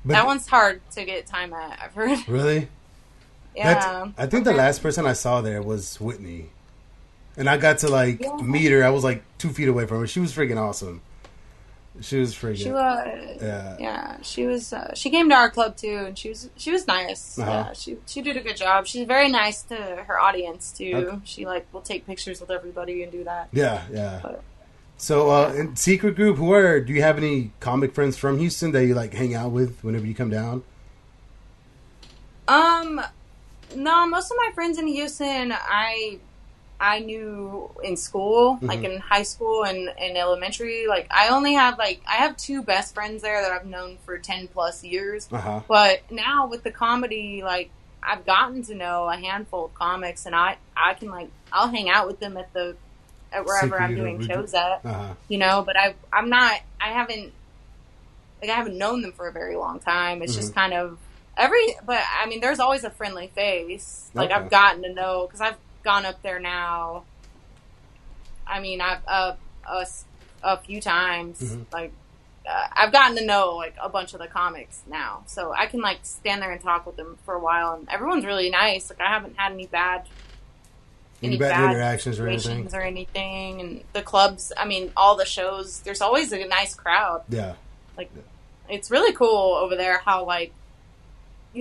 That one's hard to get time at, I've heard. Really? Yeah. I think the last person I saw there was Whitney. And I got to meet her. I was 2 feet away from her. She was freaking awesome. She was. She came to our club too, and she was nice. Yeah, she did a good job. She's very nice to her audience too. Okay. She will take pictures with everybody and do that. Yeah. But, so, in Secret Group, do you have any comic friends from Houston that you hang out with whenever you come down? No, most of my friends in Houston, I knew in school, in high school and in elementary. I only have, I have two best friends there that I've known for 10+ years. But now with the comedy, I've gotten to know a handful of comics, and I can, I'll hang out with them at wherever I'm doing shows at, but I haven't known them for a very long time. It's just kind of there's always a friendly face. I've gotten to know, because I've gone up there now. I mean, I've a few times. I've gotten to know a bunch of the comics now, so I can stand there and talk with them for a while. And everyone's really nice. I haven't had any bad interactions or anything. And the clubs, all the shows. There's always a nice crowd. Yeah. It's really cool over there. How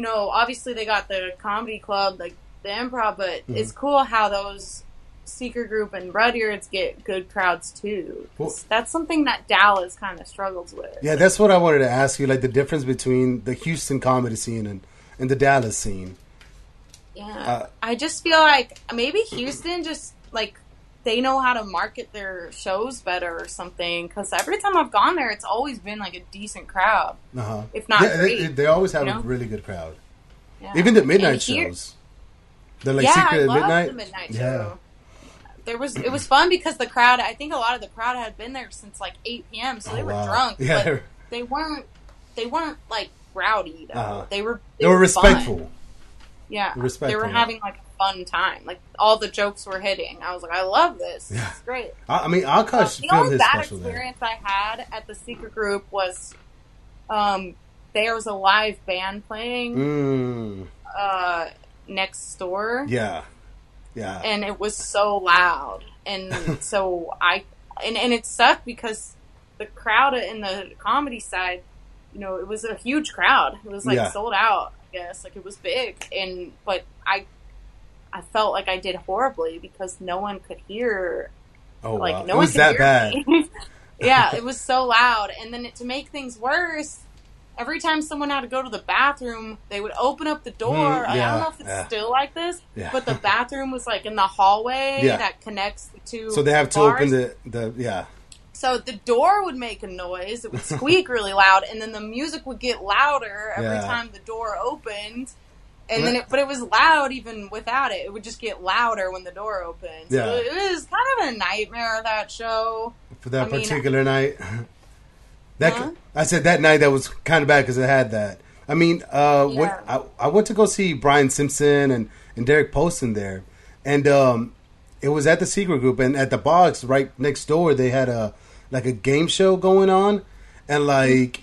obviously they got the comedy club. the Improv, but mm-hmm. it's cool how those Secret Group and Rudyard's get good crowds too. Well, that's something that Dallas kind of struggles with. Yeah, that's what I wanted to ask you, like the difference between the Houston comedy scene and the Dallas scene. Yeah, I just feel like maybe Houston just like they know how to market their shows better or something. Because every time I've gone there, it's always been like a decent crowd, if not great. They always have a really good crowd. Yeah. Even the midnight shows. They're like Secret I love the midnight show. It was fun because the crowd, I think a lot of the crowd had been there since like 8 p.m. So they were drunk. Yeah. But they weren't like rowdy though. They were respectful. Fun. Yeah. Respectful. They were having like a fun time. Like all the jokes were hitting. I was like, I love this. Yeah. It's great. I mean, Akash the only bad experience I had at the Secret Group was there was a live band playing next door. Yeah. Yeah. And it was so loud. And so and it sucked because the crowd in the comedy side, you know, it was a huge crowd. It was like sold out, I guess. Like it was big. But I felt like I did horribly because no one could hear. Oh, like wow. No it one was could that hear bad. Me. Yeah, it was so loud. And then to make things worse, every time someone had to go to the bathroom, they would open up the door. I don't know if it's still like this, but the bathroom was like in the hallway that connects the two. So they have bars. To open the. So the door would make a noise. It would squeak really loud, and then the music would get louder every time the door opened. And then, but it was loud even without it. It would just get louder when the door opened. So it was kind of a nightmare that show for that particular night. I said that night that was kind of bad because it had that. I mean, I went to go see Brian Simpson and Derek Poston there, and it was at the Secret Group, and at the box right next door they had a game show going on, and like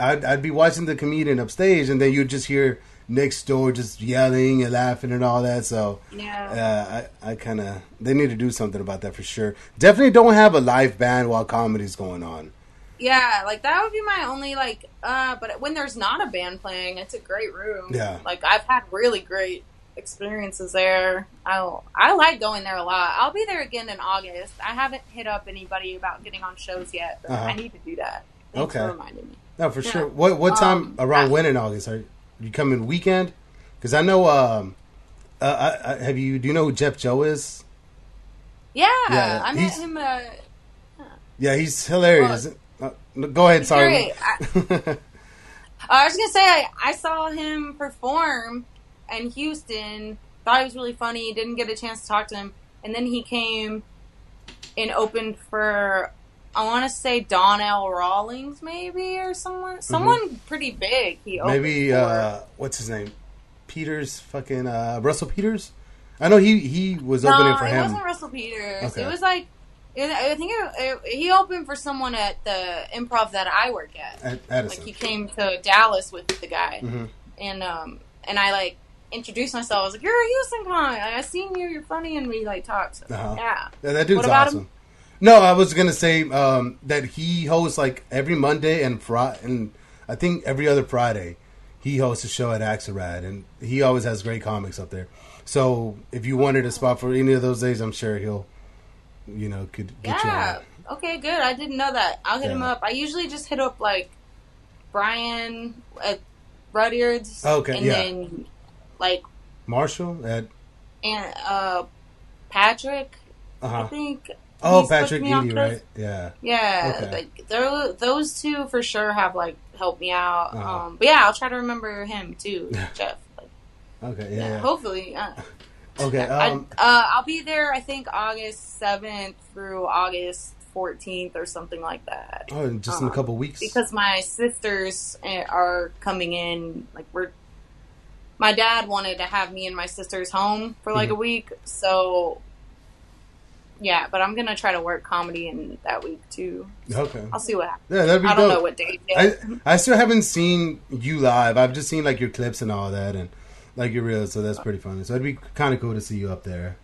I'd be watching the comedian upstage, and then you'd just hear next door just yelling and laughing and all that. So I kind of they need to do something about that for sure. Definitely don't have a live band while comedy's going on. Yeah, like that would be my only but when there's not a band playing, it's a great room. Yeah. Like I've had really great experiences there. I like going there a lot. I'll be there again in August. I haven't hit up anybody about getting on shows yet, but I need to do that. Thanks for reminding me. No, for sure. What time around when in August? Are you coming weekend? Because I know do you know who Jeff Joe is? Yeah. I met him Yeah, he's hilarious. Go ahead, sorry. I was going to say, I saw him perform in Houston, thought he was really funny, didn't get a chance to talk to him, and then he came and opened for, I want to say Donnell Rawlings, maybe, or someone pretty big he opened for. What's his name? Peters, Russell Peters? I know he was opening for him. No, it wasn't Russell Peters. Okay. It was like, I think he opened for someone at the Improv that I work at. Addison. Like he came to Dallas with the guy, and I like introduced myself. I was like, "You're a Houston comic. Like, I seen you. You're funny," and we like talked. So, yeah, that dude's awesome. Him? No, I was gonna say that he hosts like every Monday and Friday, and I think every other Friday he hosts a show at Axelrad, and he always has great comics up there. So if you wanted a spot for any of those days, I'm sure he'll. You know, could get you out. Okay, good. I didn't know that. I'll hit him up. I usually just hit up like Brian at Rudyard's. Okay, and then like Marshall at and Patrick. I think. Oh, Patrick Eady, right? Yeah. Yeah, like those two for sure have like helped me out. But yeah, I'll try to remember him too, Jeff. Like, okay. Yeah. Hopefully. Okay. I'll be there. I think August 7th through August 14th or something like that. Oh, just in a couple weeks. Because my sisters are coming in. Like my dad wanted to have me and my sisters home for like a week. So, yeah. But I'm gonna try to work comedy in that week too. Okay. I'll see what happens. Yeah, that'd be. I don't know what date. I still haven't seen you live. I've just seen like your clips and all that and. Like you're real, so that's pretty funny. So it'd be kind of cool to see you up there.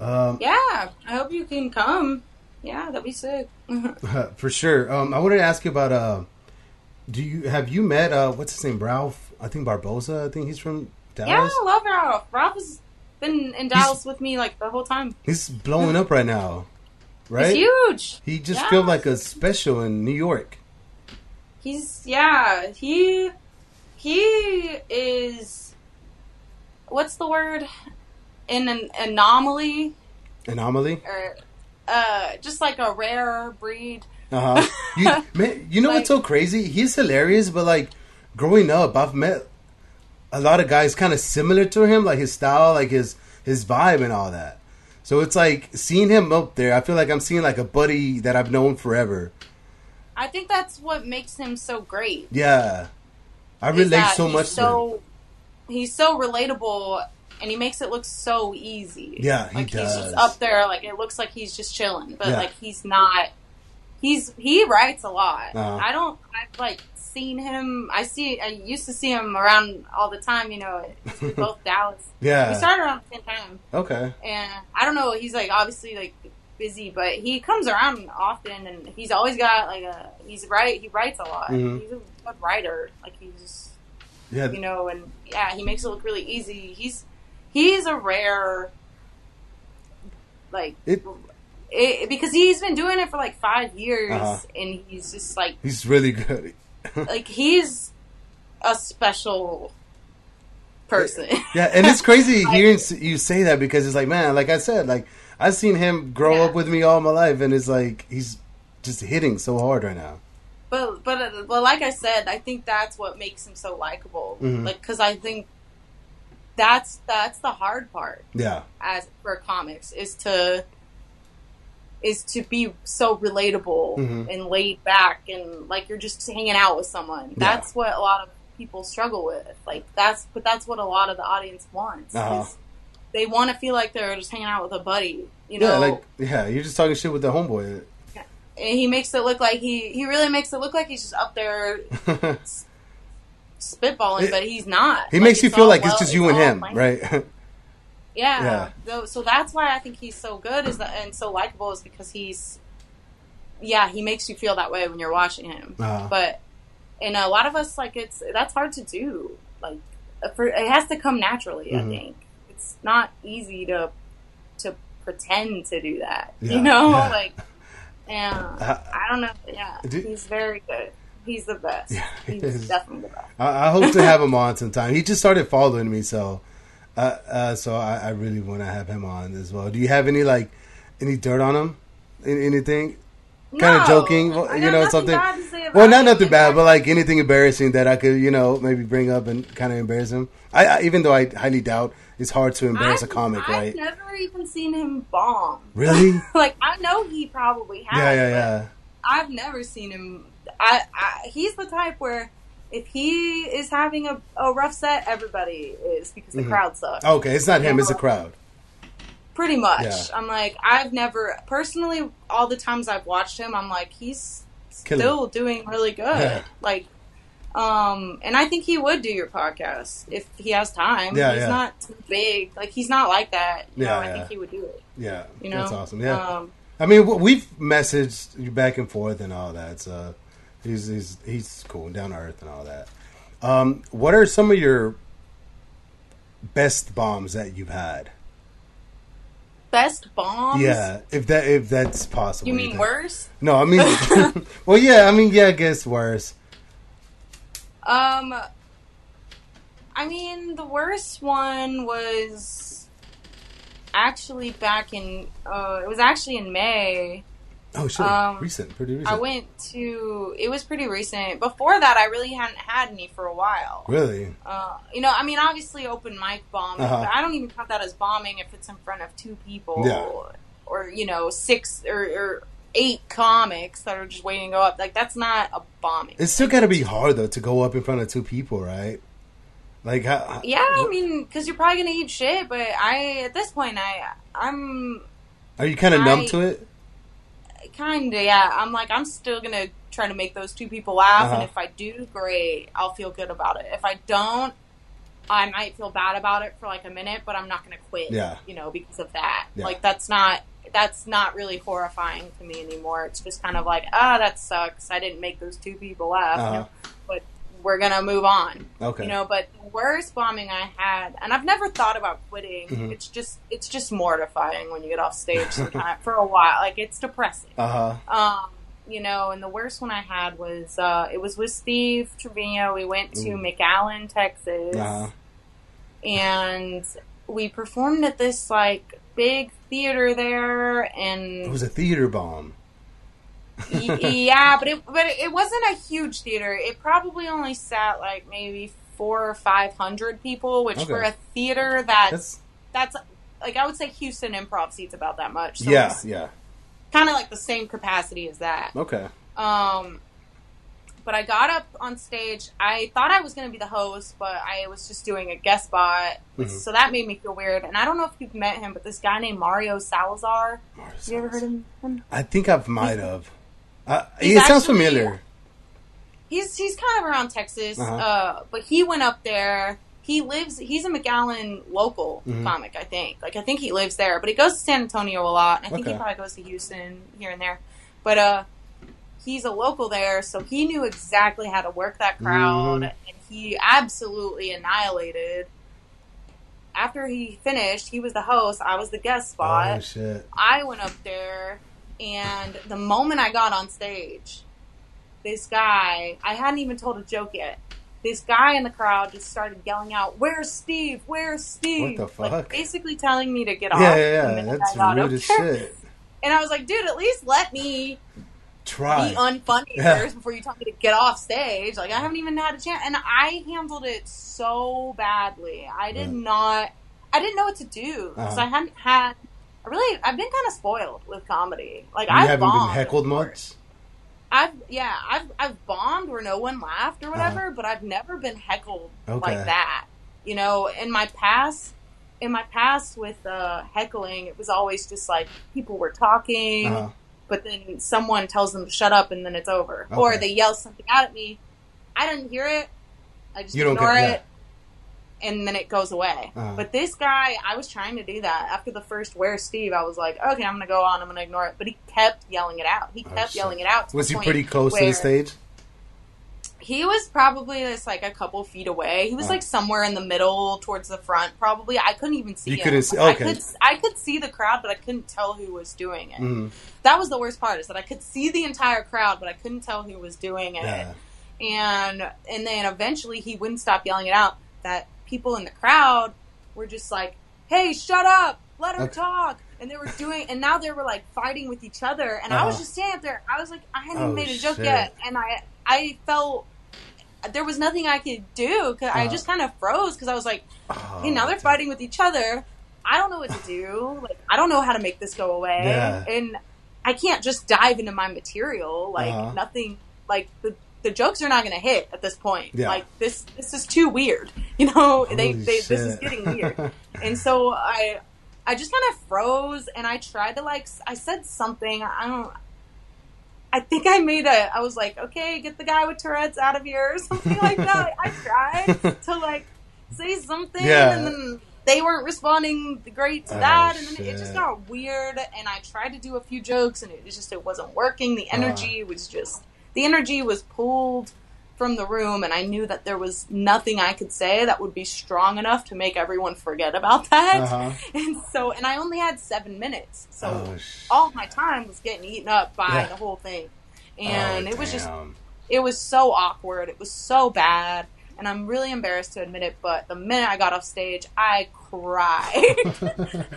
I hope you can come. Yeah, that'd be sick. For sure. I wanted to ask you about. Have you met what's his name, Ralph? I think Barbosa. I think he's from Dallas? Yeah, I love Ralph. Ralph has been in Dallas with me like the whole time. He's blowing up right now, right? He's huge. He just felt like a special in New York. He's he is, what's the word? An anomaly. Anomaly? Or just like a rare breed. You know, like, what's so crazy? He's hilarious, but like growing up, I've met a lot of guys kind of similar to him, like his style, like his vibe and all that. So it's like seeing him up there, I feel like I'm seeing like a buddy that I've known forever. I think that's what makes him so great. Yeah. I relate so much to him. He's so relatable, and he makes it look so easy. Yeah, he does. He's just up there, like it looks like he's just chilling, but like he's not. He writes a lot. I've like seen him. I used to see him around all the time. You know, we both Dallas. Yeah, we started around the same time. Okay. And I don't know. He's like obviously like busy, but he comes around often, and he's always got like a. He writes a lot. Mm-hmm. He's a good writer. Like he's just. Yeah. You know, and he makes it look really easy. He's a rare. Like. Because he's been doing it for like 5 years, and he's just like... He's really good. Like, he's a special person. Yeah, and it's crazy hearing you say that, because it's like, man, like I said, like, I've seen him grow up with me all my life, and it's like, he's just hitting so hard right now. But like I said, I think that's what makes him so likable. Mm-hmm. Like, because I think that's the hard part. Yeah. For comics, is to be so relatable and laid back and like you're just hanging out with someone. That's what a lot of people struggle with. Like that's what a lot of the audience wants. They want to feel like they're just hanging out with a buddy. You know, you're just talking shit with the homeboy. Yeah. And he makes it look like he really makes it look like he's just up there spitballing, but he's not. He makes you feel like it's just you and him, right? Yeah. So that's why I think he's so good and so likable is because he makes you feel that way when you're watching him. But and a lot of us like that's hard to do. Like it has to come naturally. I think it's not easy to pretend to do that. Yeah. You know, I don't know. Yeah, he's very good. He's the best. Yeah, he's definitely the best. I hope to have him on sometime. He just started following me, so. So I really want to have him on as well. Do you have any dirt on him? Anything? No, kind of joking? Well, you know, something. Bad to say about not nothing bad, but like anything embarrassing that I could, you know, maybe bring up and kind of embarrass him. I even though I highly doubt it's hard to embarrass a comic, right? I've never even seen him bomb. Really? Like I know he probably has. Yeah. I've never seen him. He's the type where. If he is having a rough set, everybody is because the crowd sucks. Okay, it's not him; it's the crowd. Pretty much. Yeah. I'm like, I've never personally. All the times I've watched him, I'm like, he's still doing really good. Yeah. Like, and I think he would do your podcast if he has time. Yeah, he's not too big. Like, he's not like that. I think he would do it. Yeah, you know, that's awesome. Yeah, I mean, we've messaged you back and forth and all that. So. He's cool, down to earth and all that. What are some of your best bombs that you've had? Best bombs? Yeah, if that's possible. You mean worse? No, I mean, I guess worse. I mean, the worst one was actually back in. It was actually in May. Oh, sure. Pretty recent. It was pretty recent. Before that, I really hadn't had any for a while. Really? You know, I mean, obviously open mic bombing, but I don't even count that as bombing if it's in front of two people or, you know, six or eight comics that are just waiting to go up. Like, that's not a bombing. It's still got to be hard, though, to go up in front of two people, right? Like, I mean, because you're probably going to eat shit, but at this point, I'm... Are you kind of numb to it? Kinda, yeah. I'm like, I'm still gonna try to make those two people laugh, and if I do, great. I'll feel good about it. If I don't, I might feel bad about it for like a minute, but I'm not gonna quit. Yeah. You know, because of that. Yeah. Like, that's not really horrifying to me anymore. It's just kind of like, that sucks. I didn't make those two people laugh. You know? But we're going to move on. Okay. You know, but the worst bombing I had, and I've never thought about quitting. Mm-hmm. It's just mortifying when you get off stage sometimes for a while. Like, it's depressing. Uh-huh. You know, and the worst one I had was, it was with Steve Trevino. We went to McAllen, Texas. Uh-huh. And we performed at this, like, big theater there, and... It was a theater bomb. Yeah, but it wasn't a huge theater. It probably only sat, like, maybe 400 or 500 people, which for a theater that's like, I would say Houston Improv seats about that much. So yeah, yeah. Kind of like the same capacity as that. Okay. But I got up on stage. I thought I was going to be the host, but I was just doing a guest spot. Mm-hmm. So that made me feel weird. And I don't know if you've met him, but this guy named Mario Salazar. Have you ever heard of him? I think I might have. It sounds familiar. He's kind of around Texas, but he went up there. He lives. He's a McAllen local comic, I think. Like, I think he lives there, but he goes to San Antonio a lot. And I think he probably goes to Houston here and there. But he's a local there, so he knew exactly how to work that crowd, and he absolutely annihilated. After he finished, he was the host, I was the guest spot. Oh, shit. I went up there, and the moment I got on stage, this guy, I hadn't even told a joke yet, this guy in the crowd just started yelling out, "Where's Steve? Where's Steve?" What the fuck? Like, basically telling me to get off. Yeah, that's rude as shit. And I was like, dude, at least let me... Try. Be unfunny first before you tell me to get off stage. Like, I haven't even had a chance. And I handled it so badly. I did not... I didn't know what to do. Because I hadn't had... I've been kind of spoiled with comedy. Like, I've bombed. You haven't been heckled much? I've bombed where no one laughed or whatever, but I've never been heckled like that. You know, in my past with heckling, it was always just, like, people were talking... But then someone tells them to shut up, and then it's over. Okay. Or they yell something out at me. I didn't hear it. I just ignore it. Yeah. And then it goes away. But this guy, I was trying to do that. After the first "Where's Steve?" I was like, okay, I'm going to go on. I'm going to ignore it. But he kept yelling it out. He kept yelling it out. Was he pretty close to the stage? He was probably just like a couple feet away. He was like somewhere in the middle, towards the front, probably. I couldn't even see him. You couldn't see, okay. I could see the crowd, but I couldn't tell who was doing it. Mm. That was the worst part, is that I could see the entire crowd, but I couldn't tell who was doing it. Yeah. And then eventually he wouldn't stop yelling it out, that people in the crowd were just like, "Hey, shut up, let her talk." And they were and now they were like fighting with each other. And I was just standing up there. I was like, I hadn't even made a joke yet. And I felt there was nothing I could do, because I just kind of froze, because I was like, hey, now they're fighting with each other. I don't know what to do. Like, I don't know how to make this go away. Yeah. And I can't just dive into my material. Like, nothing, like, the jokes are not going to hit at this point. Yeah. Like, this is too weird. You know, this is getting weird. And so I just kind of froze, and I tried to, like, I said something. I think I made I was like, okay, get the guy with Tourette's out of here, or something like that. I tried to, like, say something, and then they weren't responding great to that, and then it just got weird, and I tried to do a few jokes, and it wasn't working. The energy was pulled from the room, and I knew that there was nothing I could say that would be strong enough to make everyone forget about that. And I only had 7 minutes, so all my time was getting eaten up by the whole thing. And it was so awkward. It was so bad. And I'm really embarrassed to admit it, but the minute I got off stage, I cried.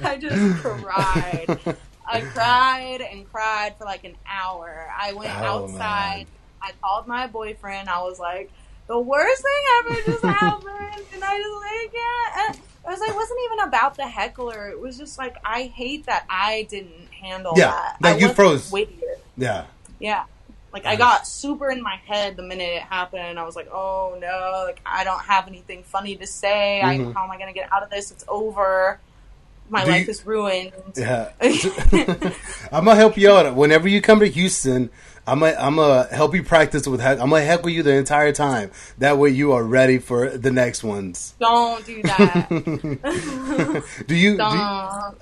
I just cried. I cried and cried for like an hour. I went outside. Man. I called my boyfriend. I was like, the worst thing ever just happened. And I just like it. I was like, it wasn't even about the heckler. It was just like, I hate that I didn't handle that. Yeah, that you froze. Wittier. Yeah. Yeah. Like, I got super in my head the minute it happened. I was like, oh, no. Like, I don't have anything funny to say. How am I going to get out of this? It's over. My life is ruined. Yeah. I'm going to help you out. Whenever you come to Houston, I'm going to help you practice with heckling. I'm going to heckle you the entire time. That way you are ready for the next ones. Don't do that. Don't.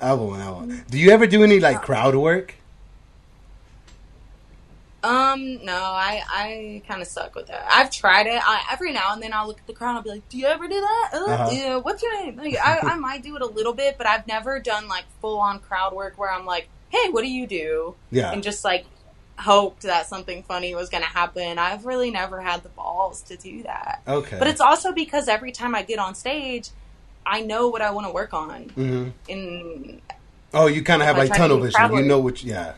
I won't. Do you ever do any, like, crowd work? No, I kind of suck with that. I've tried it. Every now and then I'll look at the crowd and I'll be like, do you ever do that? Yeah, what's your name? Like, I might do it a little bit, but I've never done, like, full-on crowd work where I'm like, hey, what do you do? Yeah. And just, like, hoped that something funny was going to happen. I've really never had the balls to do that. Okay. But it's also because every time I get on stage, I know what I want to work on. Mm-hmm. Oh, you kind of have, like, tunnel vision. You know which, yeah.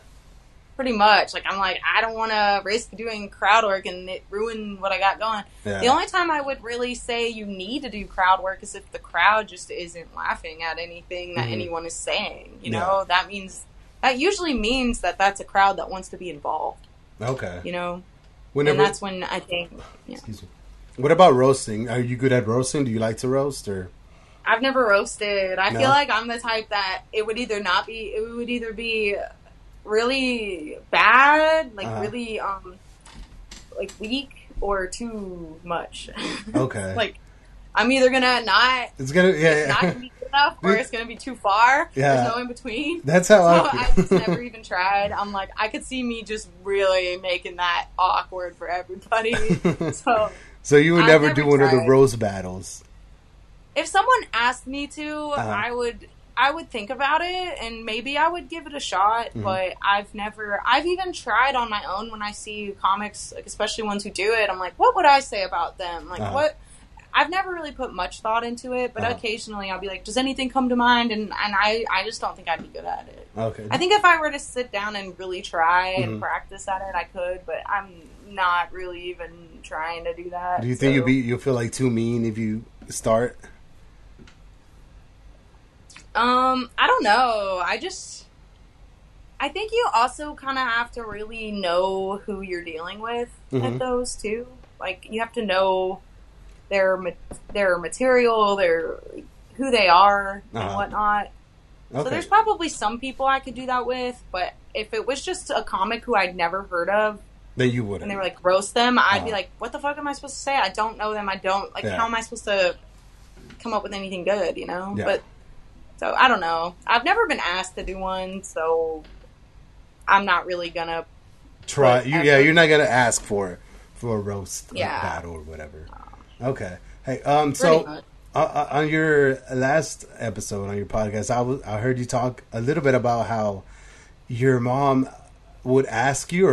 Pretty much. Like, I'm like, I don't want to risk doing crowd work and it ruin what I got going. Yeah. The only time I would really say you need to do crowd work is if the crowd just isn't laughing at anything that anyone is saying. You know, that usually means that that's a crowd that wants to be involved. Okay. You know? And that's when I think, Excuse me. What about roasting? Are you good at roasting? Do you like to roast, or? I've never roasted. I feel like I'm the type that it would either be really bad, like really like weak, or too much. Okay. Like, I'm either gonna not. It's not gonna be good enough, or it's gonna be too far. Yeah. There's no in between. That's how I just never even tried. I'm like, I could see me just really making that awkward for everybody. So you would never do one of the roast battles. If someone asked me to, I would think about it, and maybe I would give it a shot, but I've even tried on my own when I see comics, like especially ones who do it, I'm like, what would I say about them? Like, what? I've never really put much thought into it, but occasionally I'll be like, does anything come to mind? And I just don't think I'd be good at it. Okay. I think if I were to sit down and really try and practice at it, I could, but I'm not really even trying to do that. Do you think you'll feel like too mean if you start? I don't know. I think you also kind of have to really know who you're dealing with at those too. Like, you have to know their material, who they are and whatnot. Okay. So there's probably some people I could do that with, but if it was just a comic who I'd never heard of, then you wouldn't. And they were like, roast them, I'd be like, what the fuck am I supposed to say? I don't know them. How am I supposed to come up with anything good, you know? Yeah. So, I don't know. I've never been asked to do one, so I'm not really going to try. You're not going to ask for a roast battle or whatever. Okay. Hey, so on your last episode on your podcast, I heard you talk a little bit about how your mom would asked you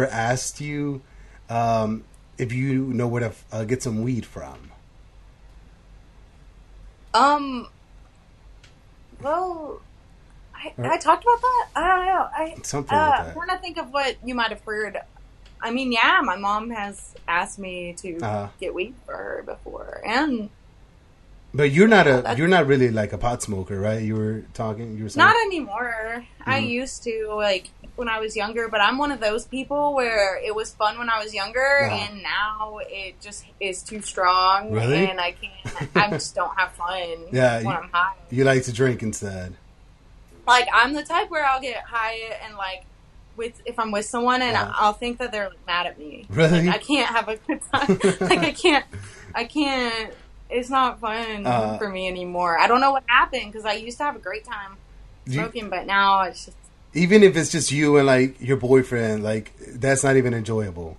if you know where to get some weed from. Well, I talked about that? I don't know. Something like that. We're going to think of what you might have heard. I mean, yeah, my mom has asked me to get weed for her before. But you're not really like a pot smoker, right? You were saying? Not anymore. Mm-hmm. I used to, like, when I was younger, but I'm one of those people where it was fun when I was younger and now it just is too strong. Really? And I can't, I just don't have fun when I'm high. You like to drink instead. Like, I'm the type where I'll get high and like, if I'm with someone and I'll think that they're mad at me. Really? Like, I can't have a good time. Like, I can't. It's not fun for me anymore. I don't know what happened because I used to have a great time smoking, but now it's just... Even if it's just you and, like, your boyfriend, like, that's not even enjoyable.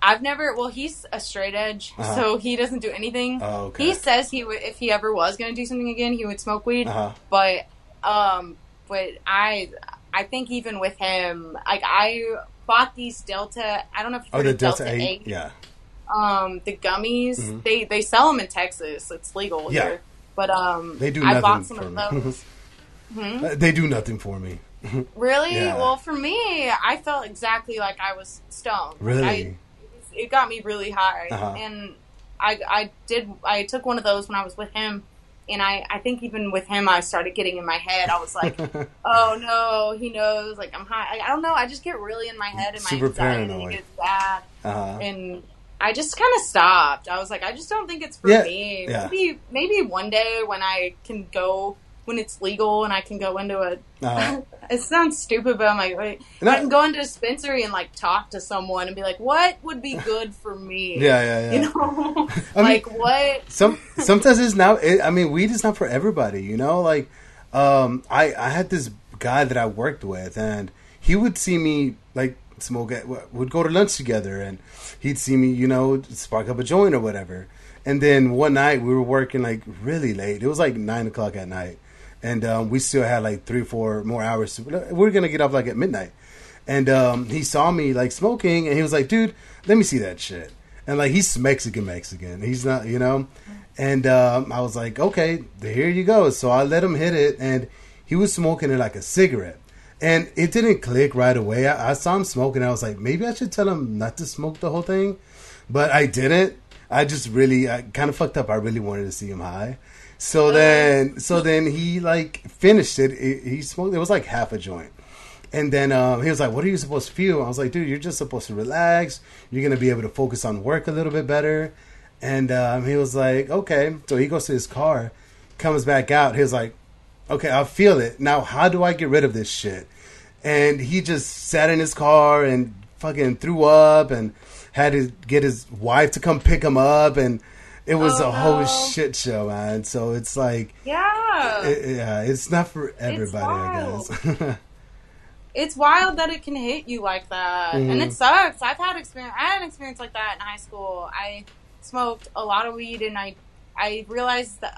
I've never... Well, he's a straight edge, so he doesn't do anything. Oh, okay. He says he would, if he ever was going to do something again, he would smoke weed. But I think even with him, like, I bought these Delta... I don't know if you've heard of Delta 8. Yeah. The gummies, they sell them in Texas. It's legal here. But they do nothing. I bought some of those. They do nothing for me. Really? Yeah. Well, for me, I felt exactly like I was stoned. Really? It got me really high. And I took one of those when I was with him. And I think even with him, I started getting in my head. I was like, oh, no, he knows. Like, I'm high. I don't know. I just get really in my head and my anxiety gets bad. And... I just kind of stopped. I was like, I just don't think it's for me. Yeah. Maybe one day when I can go, when it's legal and I can go into a... It sounds stupid, but I'm like, wait. I can go into a dispensary and, like, talk to someone and be like, what would be good for me? You know? Like, mean, what? Sometimes it's not... weed is not for everybody, you know? Like, I had this guy that I worked with, and he would see me, like, smoke at, would go to lunch together, and he'd see me, you know, spark up a joint or whatever. And then one night we were working like really late. It was like 9 o'clock at night. And we still had like 3 or 4 more hours. We're going to get up like at midnight. And he saw me like smoking, and he was like, dude, let me see that shit. And like, he's Mexican. He's not, you know. And I was like, okay, here you go. So I let him hit it, and he was smoking it like a cigarette. And it didn't click right away. I saw him smoking. I was like, maybe I should tell him not to smoke the whole thing. But I didn't. I just really, I kind of fucked up. I really wanted to see him high. So then he like finished it. He smoked. It was like half a joint. And then he was like, what are you supposed to feel? I was like, dude, you're just supposed to relax. You're going to be able to focus on work a little bit better. And he was like, okay. So he goes to his car, comes back out. He was like, okay, I feel it. Now, how do I get rid of this shit? And he just sat in his car and fucking threw up and had to get his wife to come pick him up. And it was whole shit show, man. So it's like, yeah, it's not for everybody, I guess. It's wild that it can hit you like that. Mm-hmm. And it sucks. I had an experience like that in high school. I smoked a lot of weed, and I realized that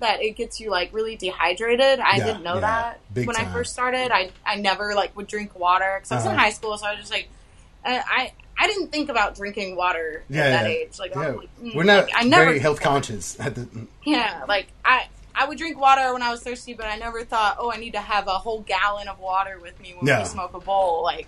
that it gets you like really dehydrated. I didn't know that when I first started. I never like would drink water because I was in high school, so I was just like, I didn't think about drinking water at that age. Like, I'm like we're not like, I never very health conscious. I would drink water when I was thirsty, but I never thought, oh, I need to have a whole gallon of water with me when we smoke a bowl. Like,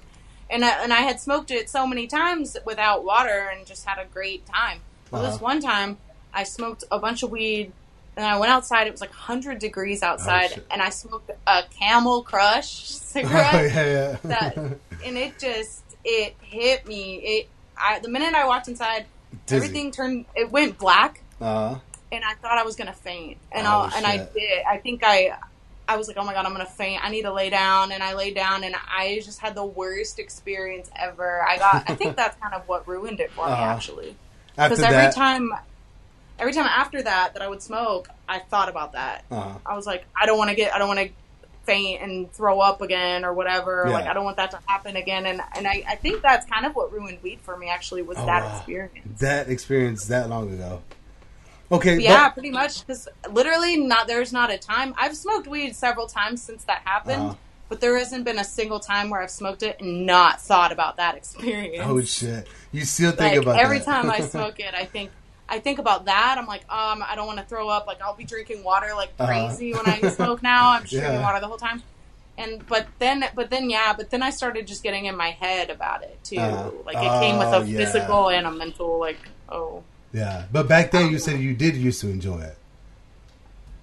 and I had smoked it so many times without water and just had a great time. Well, this one time I smoked a bunch of weed. And I went outside. It was like 100 degrees outside, and I smoked a Camel Crush cigarette. And it hit me. The minute I walked inside, everything turned. It went black, and I thought I was gonna faint, and I did. I think I was like, oh my God, I'm gonna faint. I need to lay down, and I laid down, and I just had the worst experience ever. I think that's kind of what ruined it for me, actually, because every time after that I would smoke, I thought about that. I was like, I don't want to faint and throw up again or whatever. Yeah. Like, I don't want that to happen again. And I think that's kind of what ruined weed for me, actually, was that experience. That experience that long ago. Okay. Yeah, pretty much. Because literally there's not a time. I've smoked weed several times since that happened. But there hasn't been a single time where I've smoked it and not thought about that experience. Oh, shit. You still think about every that. Every time I smoke it, I think about that. I'm like, I don't want to throw up. Like, I'll be drinking water like crazy when I smoke now. I'm just drinking water the whole time. And but then I started just getting in my head about it too. Like, it came with a physical and a mental. Like, yeah. But back then, you said you did used to enjoy it.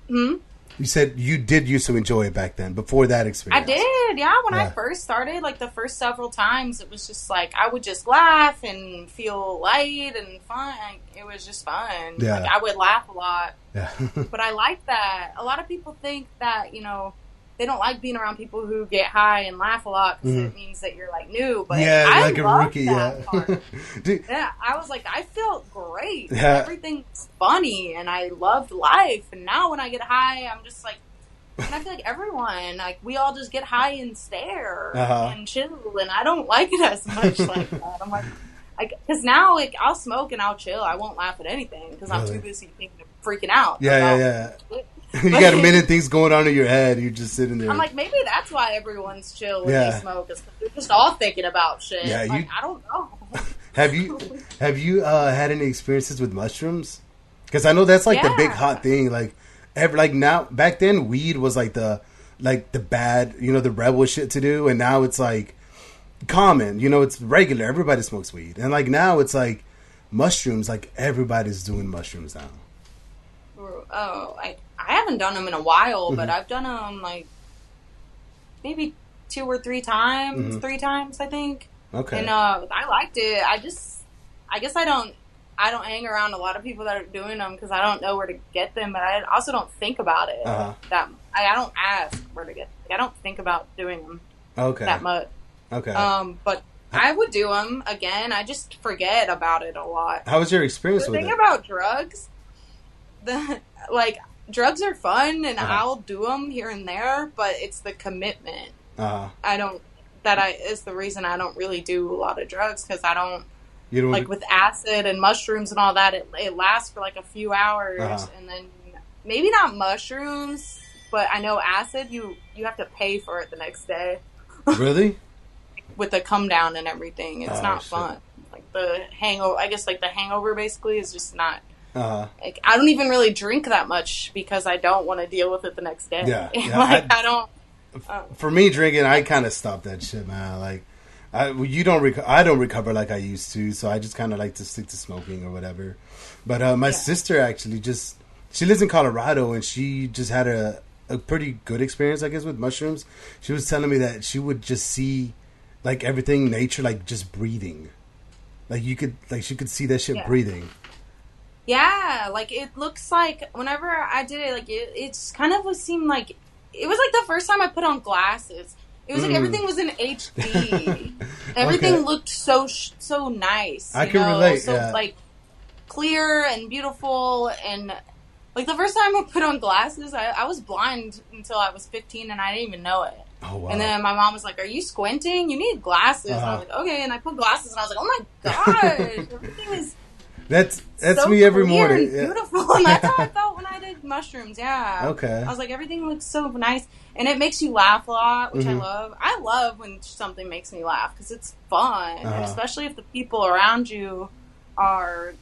Hmm. You said you did used to enjoy it back then, before that experience. I did, yeah. When I first started, like the first several times, it was just like, I would just laugh and feel light and fun. It was just fun. Yeah. Like, I would laugh a lot. Yeah. But I like that. A lot of people think that, you know, they don't like being around people who get high and laugh a lot because it means that you're like new. But I like a rookie. Part. I was like, I felt great. Yeah. Everything's funny, and I loved life. And now when I get high, I'm just like, and I feel like everyone, like we all just get high and stare and chill, and I don't like it as much like that. I'm like, because now like I'll smoke and I'll chill. I won't laugh at anything because I'm too busy thinking, freaking out. Yeah. You got a million things going on in your head. You're just sitting there. I'm like, maybe that's why everyone's chill when they smoke. Is they're just all thinking about shit. Yeah, like, I don't know. Have you had any experiences with mushrooms? Because I know that's like the big hot thing. Like, now back then, weed was like the bad, you know, the rebel shit to do, and now it's like common. You know, it's regular. Everybody smokes weed, and like now it's like mushrooms. Like everybody's doing mushrooms now. Oh, I haven't done them in a while, but I've done them like maybe 2 or 3 times, 3 times, I think. Okay. And I liked it. I guess I don't hang around a lot of people that are doing them because I don't know where to get them, but I also don't think about it that I don't ask where to get them. I don't think about doing them that much. Okay. But I would do them again. I just forget about it a lot. How was your experience with it? The thing about drugs, drugs are fun, and I'll do them here and there, but it's the commitment. I don't that is the reason I don't really do a lot of drugs, because I don't, like with acid and mushrooms and all that, it lasts for like a few hours, and then maybe not mushrooms, but I know acid, you have to pay for it the next day. Really? With the come down and everything, it's not fun. Like the hangover, I guess, like the hangover basically is just not. Like, I don't even really drink that much because I don't want to deal with it the next day. Yeah. Like I don't. For me, drinking, I kind of stopped that shit, man. Like, I don't recover like I used to, so I just kind of like to stick to smoking or whatever. But my sister actually she lives in Colorado, and she just had a pretty good experience, I guess, with mushrooms. She was telling me that she would just see like everything, nature, like just breathing. Like she could see that shit breathing. Yeah, like it looks like whenever I did it, like it kind of seemed like it was like the first time I put on glasses. It was like everything was in HD. Everything looked so nice. I can relate. So like clear and beautiful, and like the first time I put on glasses, I was blind until I was 15, and I didn't even know it. Oh, wow. And then my mom was like, "Are you squinting? You need glasses." And I was like, "Okay," and I put glasses, and I was like, "Oh my gosh, everything is." That's so me every morning. And beautiful, and that's how I felt when I did mushrooms. Yeah. Okay. I was like, everything looks so nice, and it makes you laugh a lot, which I love. I love when something makes me laugh because it's fun, and especially if the people around you are,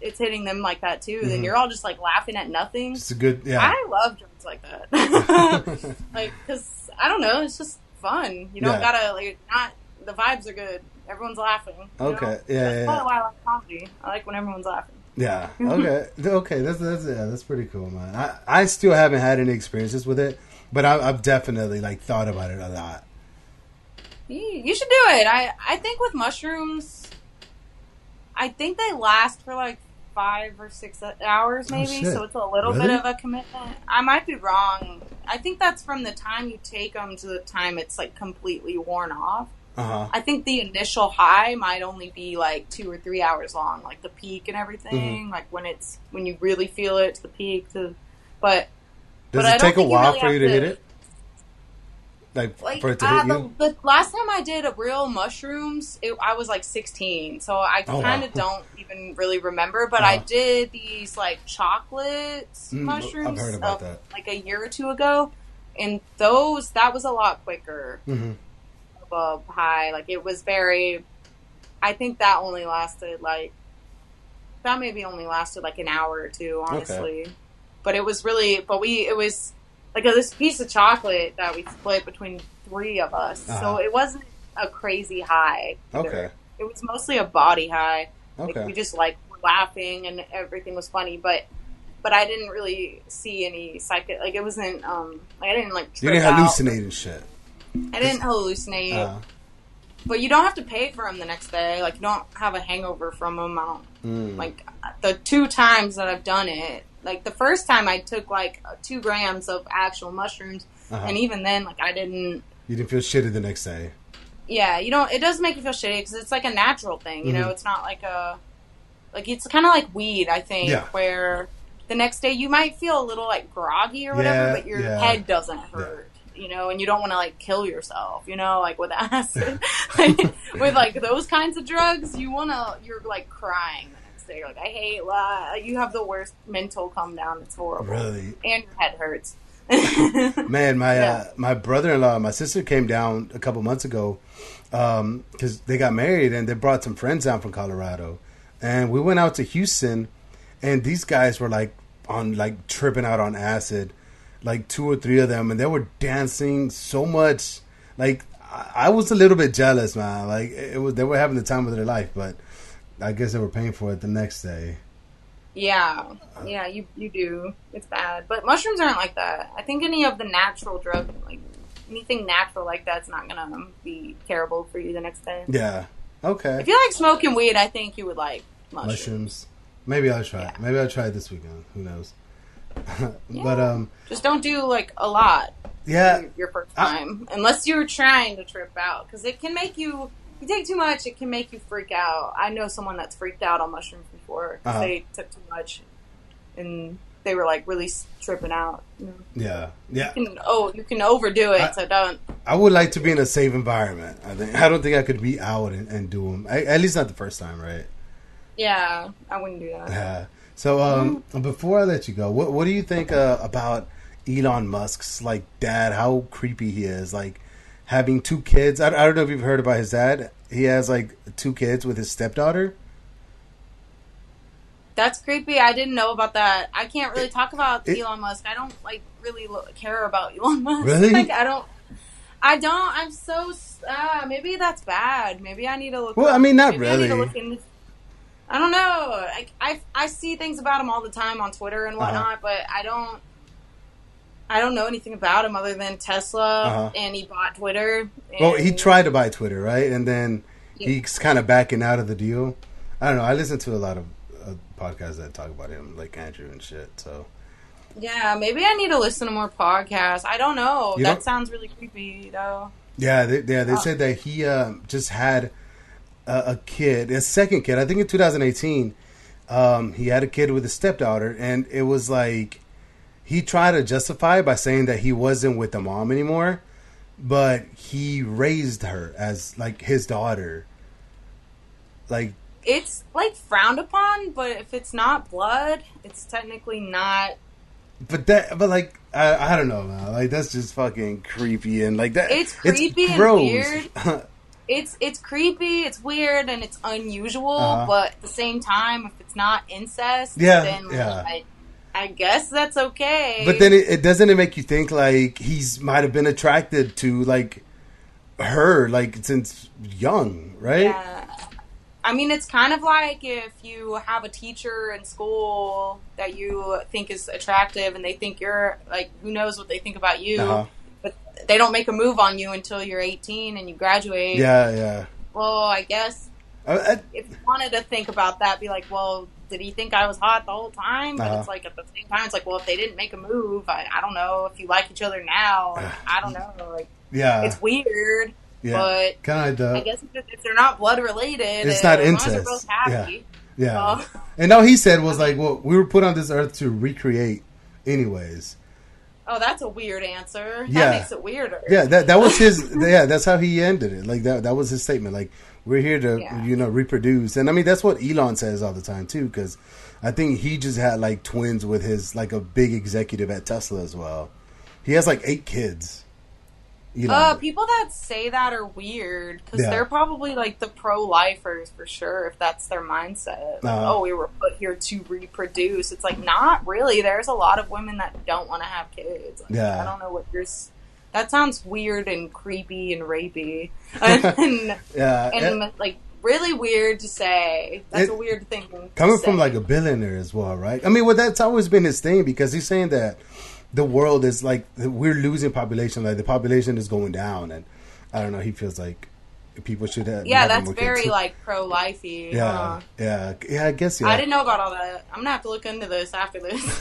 it's hitting them like that too. Then you're all just like laughing at nothing. It's a good. Yeah. I love jokes like that, like because I don't know, it's just fun. You don't gotta like not. The vibes are good. Everyone's laughing. Okay. Know? That's probably why I like comedy. I like when everyone's laughing. Yeah. Okay. Okay. That's pretty cool, man. I still haven't had any experiences with it, but I've definitely like thought about it a lot. You should do it. I think with mushrooms, I think they last for like 5 or 6 hours, maybe. Oh, so it's a little bit of a commitment. I might be wrong. I think that's from the time you take them to the time it's like completely worn off. I think the initial high might only be like 2 or 3 hours long, like the peak and everything, like when you really feel it, the peak. Does it take a while for you to hit it? Like for it to hit you? The last time I did a real mushrooms, I was like 16, so I kind of don't even really remember. But I did these like chocolate mushrooms, I've heard about that. Like a year or two ago, and that was a lot quicker. High, like it was very. I think that only lasted like an hour or two, honestly. Okay. But it was really, it was like this piece of chocolate that we split between three of us, so it wasn't a crazy high. Either. Okay, it was mostly a body high. Okay, like we just like were laughing and everything was funny, but I didn't really see any psychic. Like it wasn't. Like I didn't like. You didn't hallucinate and shit. I didn't hallucinate, but you don't have to pay for them the next day. Like, you don't have a hangover from them. I don't like the two times that I've done it. Like the first time I took like 2 grams of actual mushrooms, and even then, like I didn't. You didn't feel shitty the next day. Yeah, you don't. It does make you feel shitty because it's like a natural thing. You know, it's not like it's kind of like weed. I think where the next day you might feel a little like groggy or whatever, but your head doesn't hurt. Yeah. You know, and you don't want to like kill yourself, you know, like with acid, like, with like those kinds of drugs, you're like crying the next day. You're like, I hate life. You have the worst mental come down. It's horrible. Really? And your head hurts. Man, my brother-in-law and my sister came down a couple months ago, cause they got married and they brought some friends down from Colorado, and we went out to Houston, and these guys were like tripping out on acid. Like 2 or 3 of them, and they were dancing so much. Like I was a little bit jealous, man. Like they were having the time of their life, but I guess they were paying for it the next day. Yeah, you do. It's bad, but mushrooms aren't like that. I think any of the natural drugs, like anything natural like that's not gonna be terrible for you the next day. Yeah. Okay. If you like smoking weed, I think you would like mushrooms. Maybe I'll try. Yeah. Maybe I'll try it this weekend. Who knows? Yeah. But just don't do like a lot. Yeah, your first time, unless you're trying to trip out, because it can make you. If you take too much, it can make you freak out. I know someone that's freaked out on mushrooms before. Cause they took too much, and they were like really tripping out. You know? Yeah, yeah. You can overdo it, so don't. I would like to be in a safe environment. I don't think I could be out and do them. At least not the first time, right? Yeah, I wouldn't do that. Yeah. So before I let you go, what do you think about Elon Musk's like dad? How creepy he is! Like having two kids. I don't know if you've heard about his dad. He has like two kids with his stepdaughter. That's creepy. I didn't know about that. I can't really talk about Elon Musk. I don't like really care about Elon Musk. Really? Like I don't. I'm so. Maybe that's bad. Maybe I need to look. Well, I mean, not maybe really. I need to look into. I don't know. I see things about him all the time on Twitter and whatnot, but I don't know anything about him other than Tesla and he bought Twitter. Well, he tried to buy Twitter, right? And then he's kind of backing out of the deal. I don't know. I listen to a lot of podcasts that talk about him, like Andrew and shit. So yeah, maybe I need to listen to more podcasts. I don't know. That sounds really creepy, though. Yeah, they said that he just had a kid, his second kid, I think in 2018, he had a kid with his stepdaughter, and it was like he tried to justify it by saying that he wasn't with the mom anymore, but he raised her as like his daughter. Like it's like frowned upon, but if it's not blood, it's technically not. But I don't know, man. Like that's just fucking creepy and like that. It's creepy and gross. Weird. It's creepy, it's weird, and it's unusual, but at the same time, if it's not incest, then I guess that's okay. But then it doesn't it make you think, like, he's might have been attracted to, like, her, like, since young, right? Yeah. I mean, it's kind of like if you have a teacher in school that you think is attractive, and they think you're, like, who knows what they think about you. Uh-huh. But they don't make a move on you until you're 18 and you graduate. Yeah, yeah. Well, I guess if you wanted to think about that, be like, well, did he think I was hot the whole time? But it's like at the same time, it's like, well, if they didn't make a move, I don't know if you like each other now. Like, I don't know. Like, yeah, it's weird. Yeah, but kind of. I guess if they're not blood related, it's not incest. As long as they're both happy. Yeah. So. And all he said was like, well, we were put on this earth to recreate, anyways. Oh, that's a weird answer. Yeah. That makes it weirder. Yeah, that was his. Yeah, that's how he ended it. Like that was his statement. Like we're here to reproduce, and I mean that's what Elon says all the time too. Because I think he just had like twins with his like a big executive at Tesla as well. He has like 8 kids. Elon. People that say that are weird because they're probably like the pro-lifers for sure. If that's their mindset, like, we were put here to reproduce. It's like not really. There's a lot of women that don't want to have kids. Like, yeah, I don't know what you're. That sounds weird and creepy and rapey. Like really weird to say. That's a weird thing. Coming from like a billionaire as well, right? I mean, well, that's always been his thing because he's saying that. The world is like we're losing population. Like the population is going down, and I don't know. He feels like people should have. Yeah, that's very like pro-lifey. Yeah, yeah. I guess. Yeah. I didn't know about all that. I'm gonna have to look into this after this.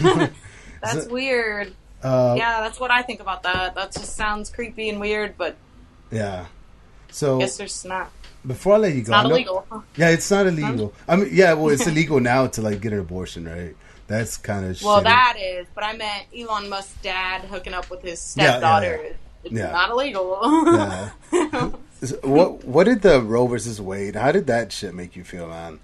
That's weird. Yeah, that's what I think about that. That just sounds creepy and weird, but yeah. So I guess there's not. Before I let you go, it's not illegal. Yeah, it's not illegal. I mean, yeah. Well, it's illegal now to like get an abortion, right? That's kind of shitty. That is, but I meant Elon Musk's dad hooking up with his stepdaughter. Yeah. It's not illegal. Yeah. What did the Roe vs. Wade? How did that shit make you feel, man?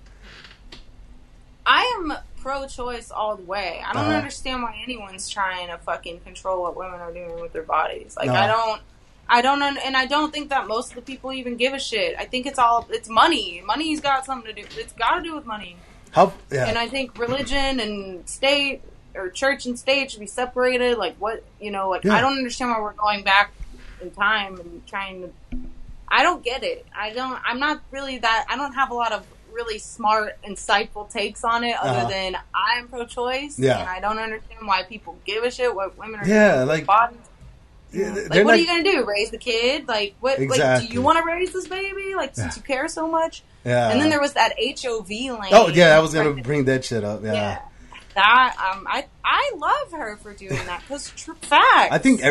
I am pro-choice all the way. I don't understand why anyone's trying to fucking control what women are doing with their bodies. Like I don't, and I don't think that most of the people even give a shit. I think it's money. Money's got something to do. It's got to do with money. And I think religion and state or church and state should be separated. Like what, you know, like I don't understand why we're going back in time and trying to, I don't get it. I'm not really that, I don't have a lot of really smart, insightful takes on it other than I'm pro-choice and I don't understand why people give a shit what women are doing with their bodies. Yeah, like, what are you going to do? Raise the kid? Like, what? Exactly. Like, do you want to raise this baby? Like, since you care so much? Yeah. And then there was that HOV lane. Oh, yeah, I was going to bring that shit up. Yeah. That, I love her for doing that because facts. I think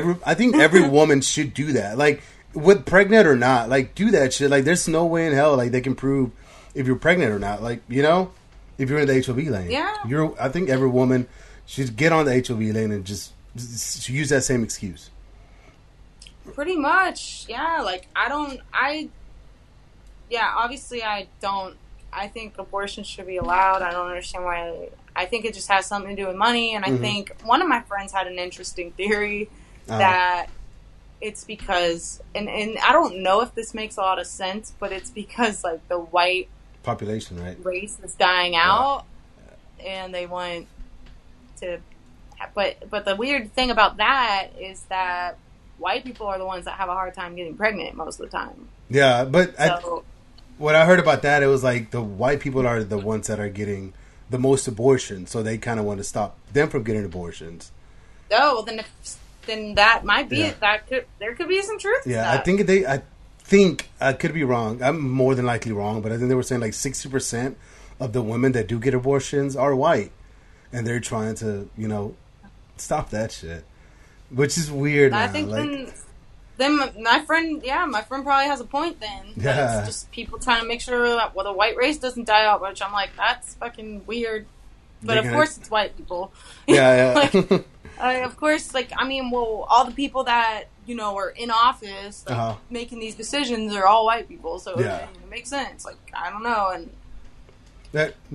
every woman should do that. Like, with pregnant or not, like, do that shit. Like, there's no way in hell, like, they can prove if you're pregnant or not. Like, you know, if you're in the HOV lane. Yeah. I think every woman should get on the HOV lane and just use that same excuse. Pretty much, yeah. Like, I think abortion should be allowed. I don't understand why. I think it just has something to do with money. And I think one of my friends had an interesting theory that it's because, and I don't know if this makes a lot of sense, but it's because, like, the white population, right? Race is dying out, and they want to. But the weird thing about that is that white people are the ones that have a hard time getting pregnant most of the time. Yeah, but so, what I heard about that, it was like the white people are the ones that are getting the most abortions, so they kind of want to stop them from getting abortions. Oh, well, then that might be it. There could be some truth. Yeah, to that. I think I could be wrong. I'm more than likely wrong, but I think they were saying like 60% of the women that do get abortions are white, and they're trying to stop that shit. Which is weird. I think then my friend probably has a point then. Yeah. It's just people trying to make sure that the white race doesn't die out, which I'm like, that's fucking weird. But of course it's white people. Yeah, yeah. Like, of course, like, I mean, well, all the people that, are in office making these decisions are all white people. So it makes sense. Like, I don't know. And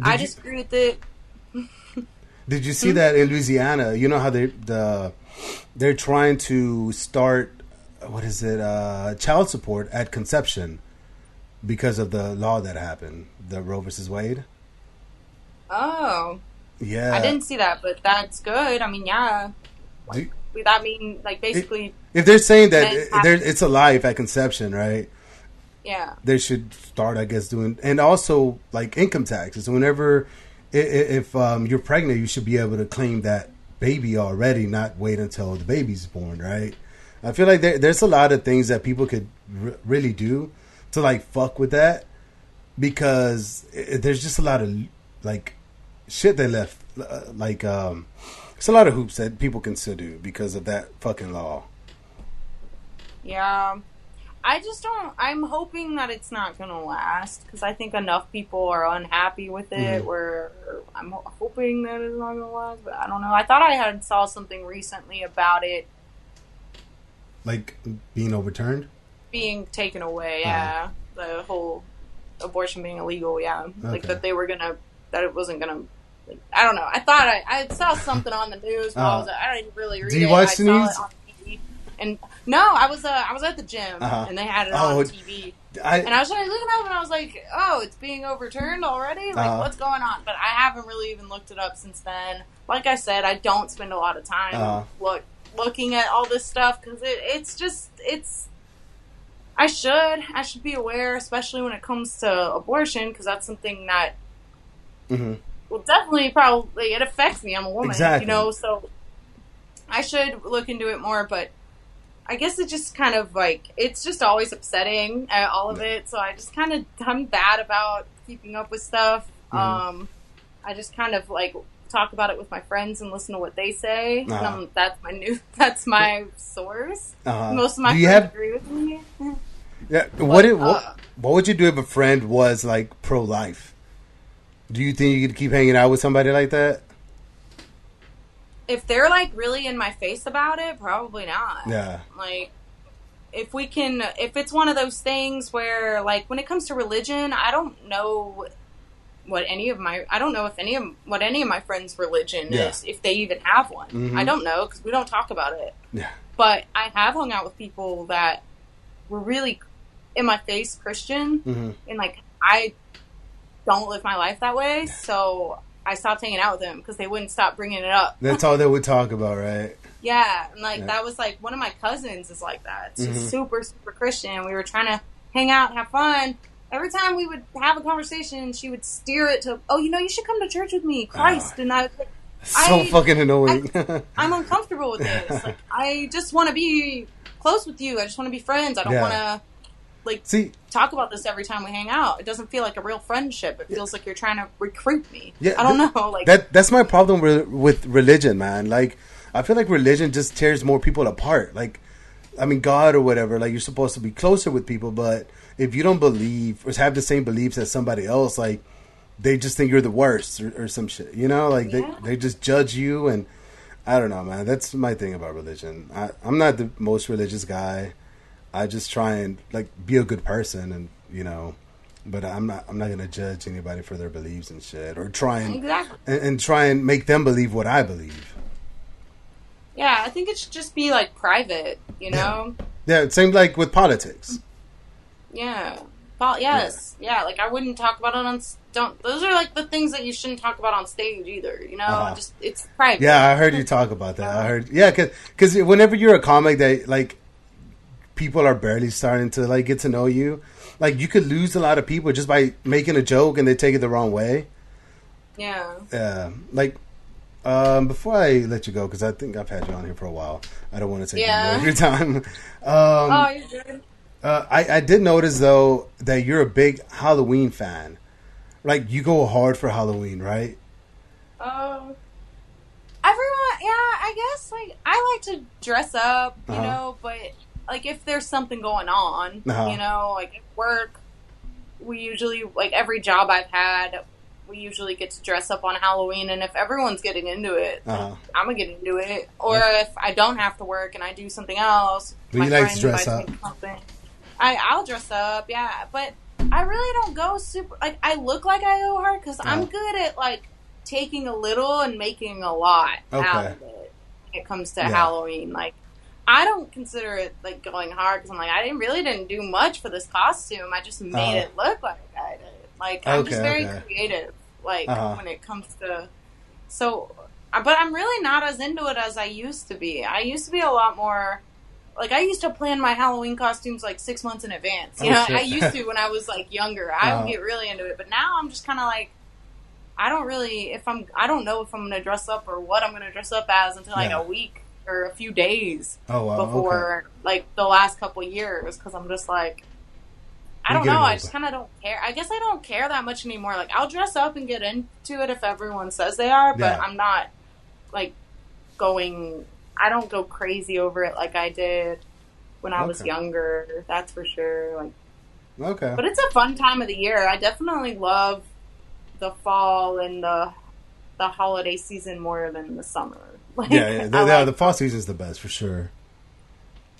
I disagree with it. Did you see that in Louisiana? You know how they're trying to start, child support at conception because of the law that happened, the Roe vs. Wade. Oh. Yeah. I didn't see that, but that's good. I mean, yeah. Basically... If they're saying that it's a life at conception, right? Yeah. They should start, I guess, doing... And also, like, income taxes. Whenever... If you're pregnant, you should be able to claim that baby already, not wait until the baby's born, right? I feel like there's a lot of things that people could really do to, like, fuck with that, because there's just a lot of, like, shit they left. It's a lot of hoops that people can still do because of that fucking law. Yeah. I just don't... I'm hoping that it's not going to last, because I think enough people are unhappy with it where I'm hoping that it's not going to last, but I don't know. I thought I had saw something recently about it. Like, being overturned? Being taken away, yeah. The whole abortion being illegal, yeah. Okay. Like, that they were going to... That it wasn't going to... Like, I don't know. I thought I saw something on the news while I was... I didn't really read it. Do you watch the news? It on TV. And... No, I was at the gym, and they had it on TV. And I was looking up, and I was like, oh, it's being overturned already? Like, what's going on? But I haven't really even looked it up since then. Like I said, I don't spend a lot of time looking at all this stuff, because it's just... I should be aware, especially when it comes to abortion, because that's something that... Mm-hmm. Well, definitely, probably, it affects me. I'm a woman, exactly. So I should look into it more, but... I guess it just kind of, like, it's just always upsetting, all of it. So I just kind of, I'm bad about keeping up with stuff. I just kind of, like, talk about it with my friends and listen to what they say. That's my source. Most of my friends agree with me. Yeah. What would you do if a friend was, like, pro-life? Do you think you could keep hanging out with somebody like that? If they're, like, really in my face about it, probably not. Yeah. Like, if it's one of those things where, like, when it comes to religion, I don't know what any of my friends' religion is, if they even have one. Mm-hmm. I don't know, because we don't talk about it. Yeah. But I have hung out with people that were really in my face Christian, and, like, I don't live my life that way, so... I stopped hanging out with them because they wouldn't stop bringing it up. That's all they would talk about, right? Yeah. And, like, that was, like, one of my cousins is like that. She's super, super Christian. We were trying to hang out and have fun. Every time we would have a conversation, she would steer it to, you should come to church with me, Christ. And I was like... So fucking annoying. I'm uncomfortable with this. Like, I just want to be close with you. I just want to be friends. I don't want to... Like, talk about this every time we hang out. It doesn't feel like a real friendship. It feels like you're trying to recruit me. Yeah, I don't know. Like, that's my problem with religion, man. Like, I feel like religion just tears more people apart. Like, I mean, God or whatever. Like, you're supposed to be closer with people, but if you don't believe or have the same beliefs as somebody else, like, they just think you're the worst or some shit. They just judge you. And I don't know, man. That's my thing about religion. I'm not the most religious guy. I just try and like be a good person, and you know. But I'm not gonna judge anybody for their beliefs and shit, or try and exactly. and try and make them believe what I believe. Yeah, I think it should just be like private, you know. Yeah, it seemed like with politics. Yeah. Yes. Yeah. Like I wouldn't talk about it on. Don't. Those are like the things that you shouldn't talk about on stage either. You know, just it's private. Yeah, I heard you talk about that. I heard. Yeah, because whenever you're a comic, that like people are barely starting to like get to know you. Like you could lose a lot of people just by making a joke and they take it the wrong way. Yeah. Yeah. Like before I let you go, because I think I've had you on here for a while. I don't want to take more of your time. Oh, you're good. I did notice though that you're a big Halloween fan. Like you go hard for Halloween, right? Everyone, yeah. I guess like I like to dress up, you know, but. Like, if there's something going on, you know, like, at work, we usually, like, every job I've had, we usually get to dress up on Halloween, and if everyone's getting into it, like, I'm gonna get into it. Or if I don't have to work and I do something else, but you like to dress up. I'll dress up, yeah, but I really don't go super, like, I look like I go hard, because I'm good at, like, taking a little and making a lot out of it when it comes to Halloween, like, I don't consider it, like, going hard, because I'm like, I really didn't do much for this costume. I just made it look like I did. Like, I'm just very creative, like, when it comes to... So, but I'm really not as into it as I used to be. I used to be a lot more... Like, I used to plan my Halloween costumes, like, 6 months in advance. You know, I used to when I was, like, younger. I would get really into it. But now I'm just kind of like... I don't really... I don't know if I'm going to dress up or what I'm going to dress up as until, like, a week... or a few days before like the last couple years, because I'm just like I don't know. I just kind of don't care. I guess I don't care that much anymore. Like I'll dress up and get into it if everyone says they are, but I'm not like going. I don't go crazy over it like I did when I was younger. That's for sure. Like but it's a fun time of the year. I definitely love the fall and the holiday season more than the summer. Like, the fall season is the best for sure.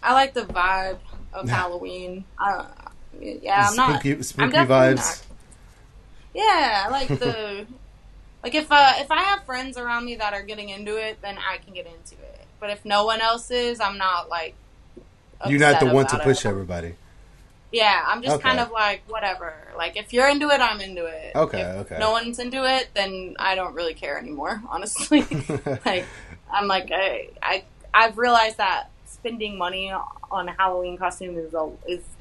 I like the vibe of Halloween. Yeah, spooky vibes. Yeah, I like the like if I have friends around me that are getting into it, then I can get into it. But if no one else is, I'm not like upset. You're not the one to push everybody. Yeah, I'm just kind of like whatever. Like if you're into it, I'm into it. If no one's into it, then I don't really care anymore. Honestly, like. I'm like, I've realized that spending money on a Halloween costume is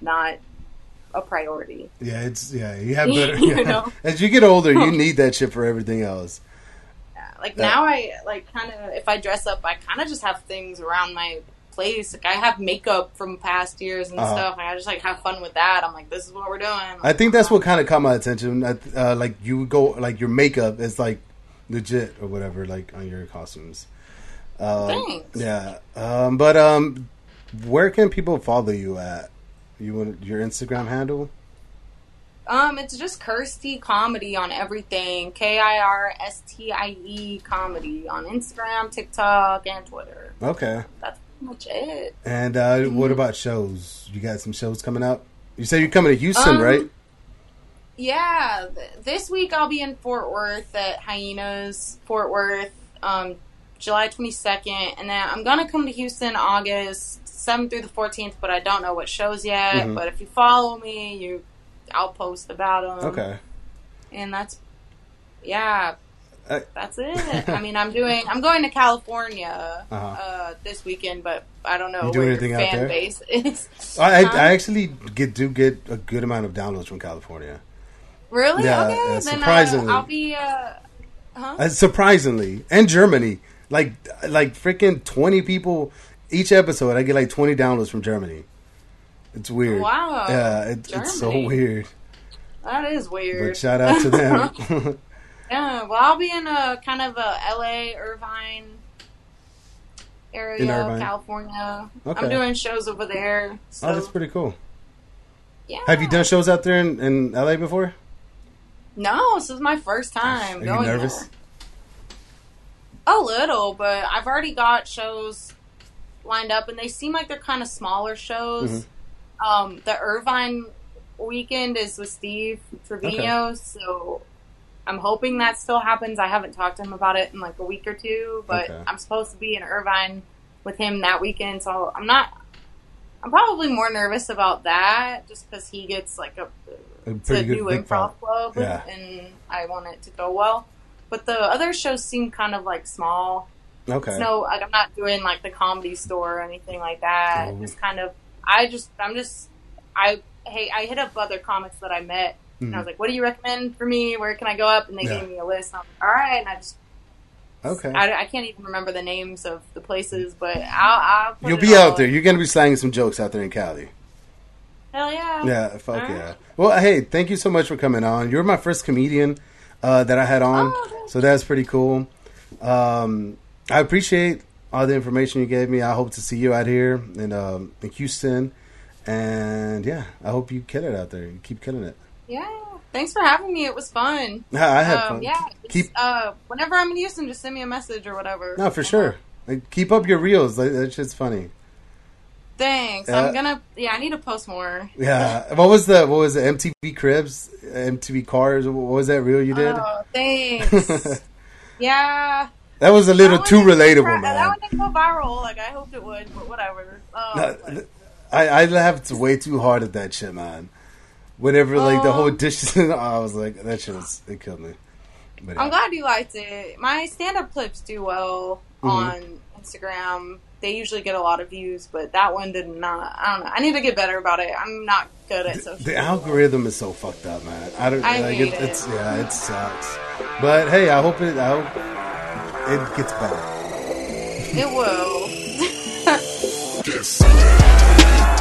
not a priority. Yeah, you have better. You know? As you get older, you need that shit for everything else. Yeah, like now I like kind of if I dress up, I kind of just have things around my place. Like I have makeup from past years and stuff, and I just like have fun with that. I'm like, this is what we're doing. Like, I think that's what kind of caught my attention. Like you go, like your makeup is like legit or whatever, like on your costumes. Thanks. Yeah. But where can people follow you at? Your Instagram handle? It's just Kirstie Comedy on everything. Kirstie Comedy on Instagram, TikTok, and Twitter. Okay. That's pretty much it. And what about shows? You got some shows coming up? You said you're coming to Houston, right? Yeah. This week I'll be in Fort Worth at Hyenas, Fort Worth, July 22nd, and then I'm going to come to Houston August 7th through the 14th, but I don't know what shows yet, but if you follow me, I'll post about them. Okay. And that's it. I mean, I'm going to California this weekend, but I don't know where your fan base is. I actually do get a good amount of downloads from California. Really? Yeah, okay. Then surprisingly. I'll be... surprisingly. And Germany. Like freaking 20 people each episode. I get like 20 downloads from Germany. It's weird. Wow. Yeah, it's so weird. That is weird. But shout out to them. Yeah, well, I'll be in a kind of a LA, Irvine area, California. Okay. I'm doing shows over there. So. Oh, that's pretty cool. Yeah. Have you done shows out there in LA before? No, this is my first time. Are you nervous? There. A little, but I've already got shows lined up, and they seem like they're kind of smaller shows. Mm-hmm. The Irvine weekend is with Steve Trevino, okay. So I'm hoping that still happens. I haven't talked to him about it in like a week or two, but okay. I'm supposed to be in Irvine with him that weekend, so I'm probably more nervous about that just because he gets like a new improv club, yeah. And I want it to go well. But the other shows seem kind of like small. Okay. No, like I'm not doing like the Comedy Store or anything like that. Oh. Just kind of, I hit up other comics that I met. And I was like, what do you recommend for me? Where can I go up? And they gave me a list. And I'm like, all right. And I just, okay. I can't even remember the names of the places, but I'll you'll be out there. You're going to be slanging some jokes out there in Cali. Hell yeah. Yeah, fuck all yeah. Right. Well, hey, thank you so much for coming on. You were my first comedian that I had on. Oh, okay. So that's pretty cool. I appreciate all the information you gave me. I hope to see you out here in Houston. And yeah, I hope you kill it out there. You keep killing it. Yeah, thanks for having me. It was fun. Yeah, I had fun. Yeah, whenever I'm in Houston, just send me a message or whatever. No, for sure. Like, keep up your reels. Like, that shit's funny. Thanks. I need to post more. Yeah. What was the MTV Cribs, MTV Cars? What was that reel you did? Oh, thanks. Yeah. That was a little too relatable, man. That one didn't go viral. Like, I hoped it would, but whatever. I laughed way too hard at that shit, man. Whenever, like, the whole dish, I was like, that shit it killed me. But, yeah. I'm glad you liked it. My stand-up clips do well on Instagram. They usually get a lot of views, but that one did not. I don't know. I need to get better about it. I'm not good at social media. The algorithm is so fucked up, man. It sucks. But, hey, I hope it gets better. It will.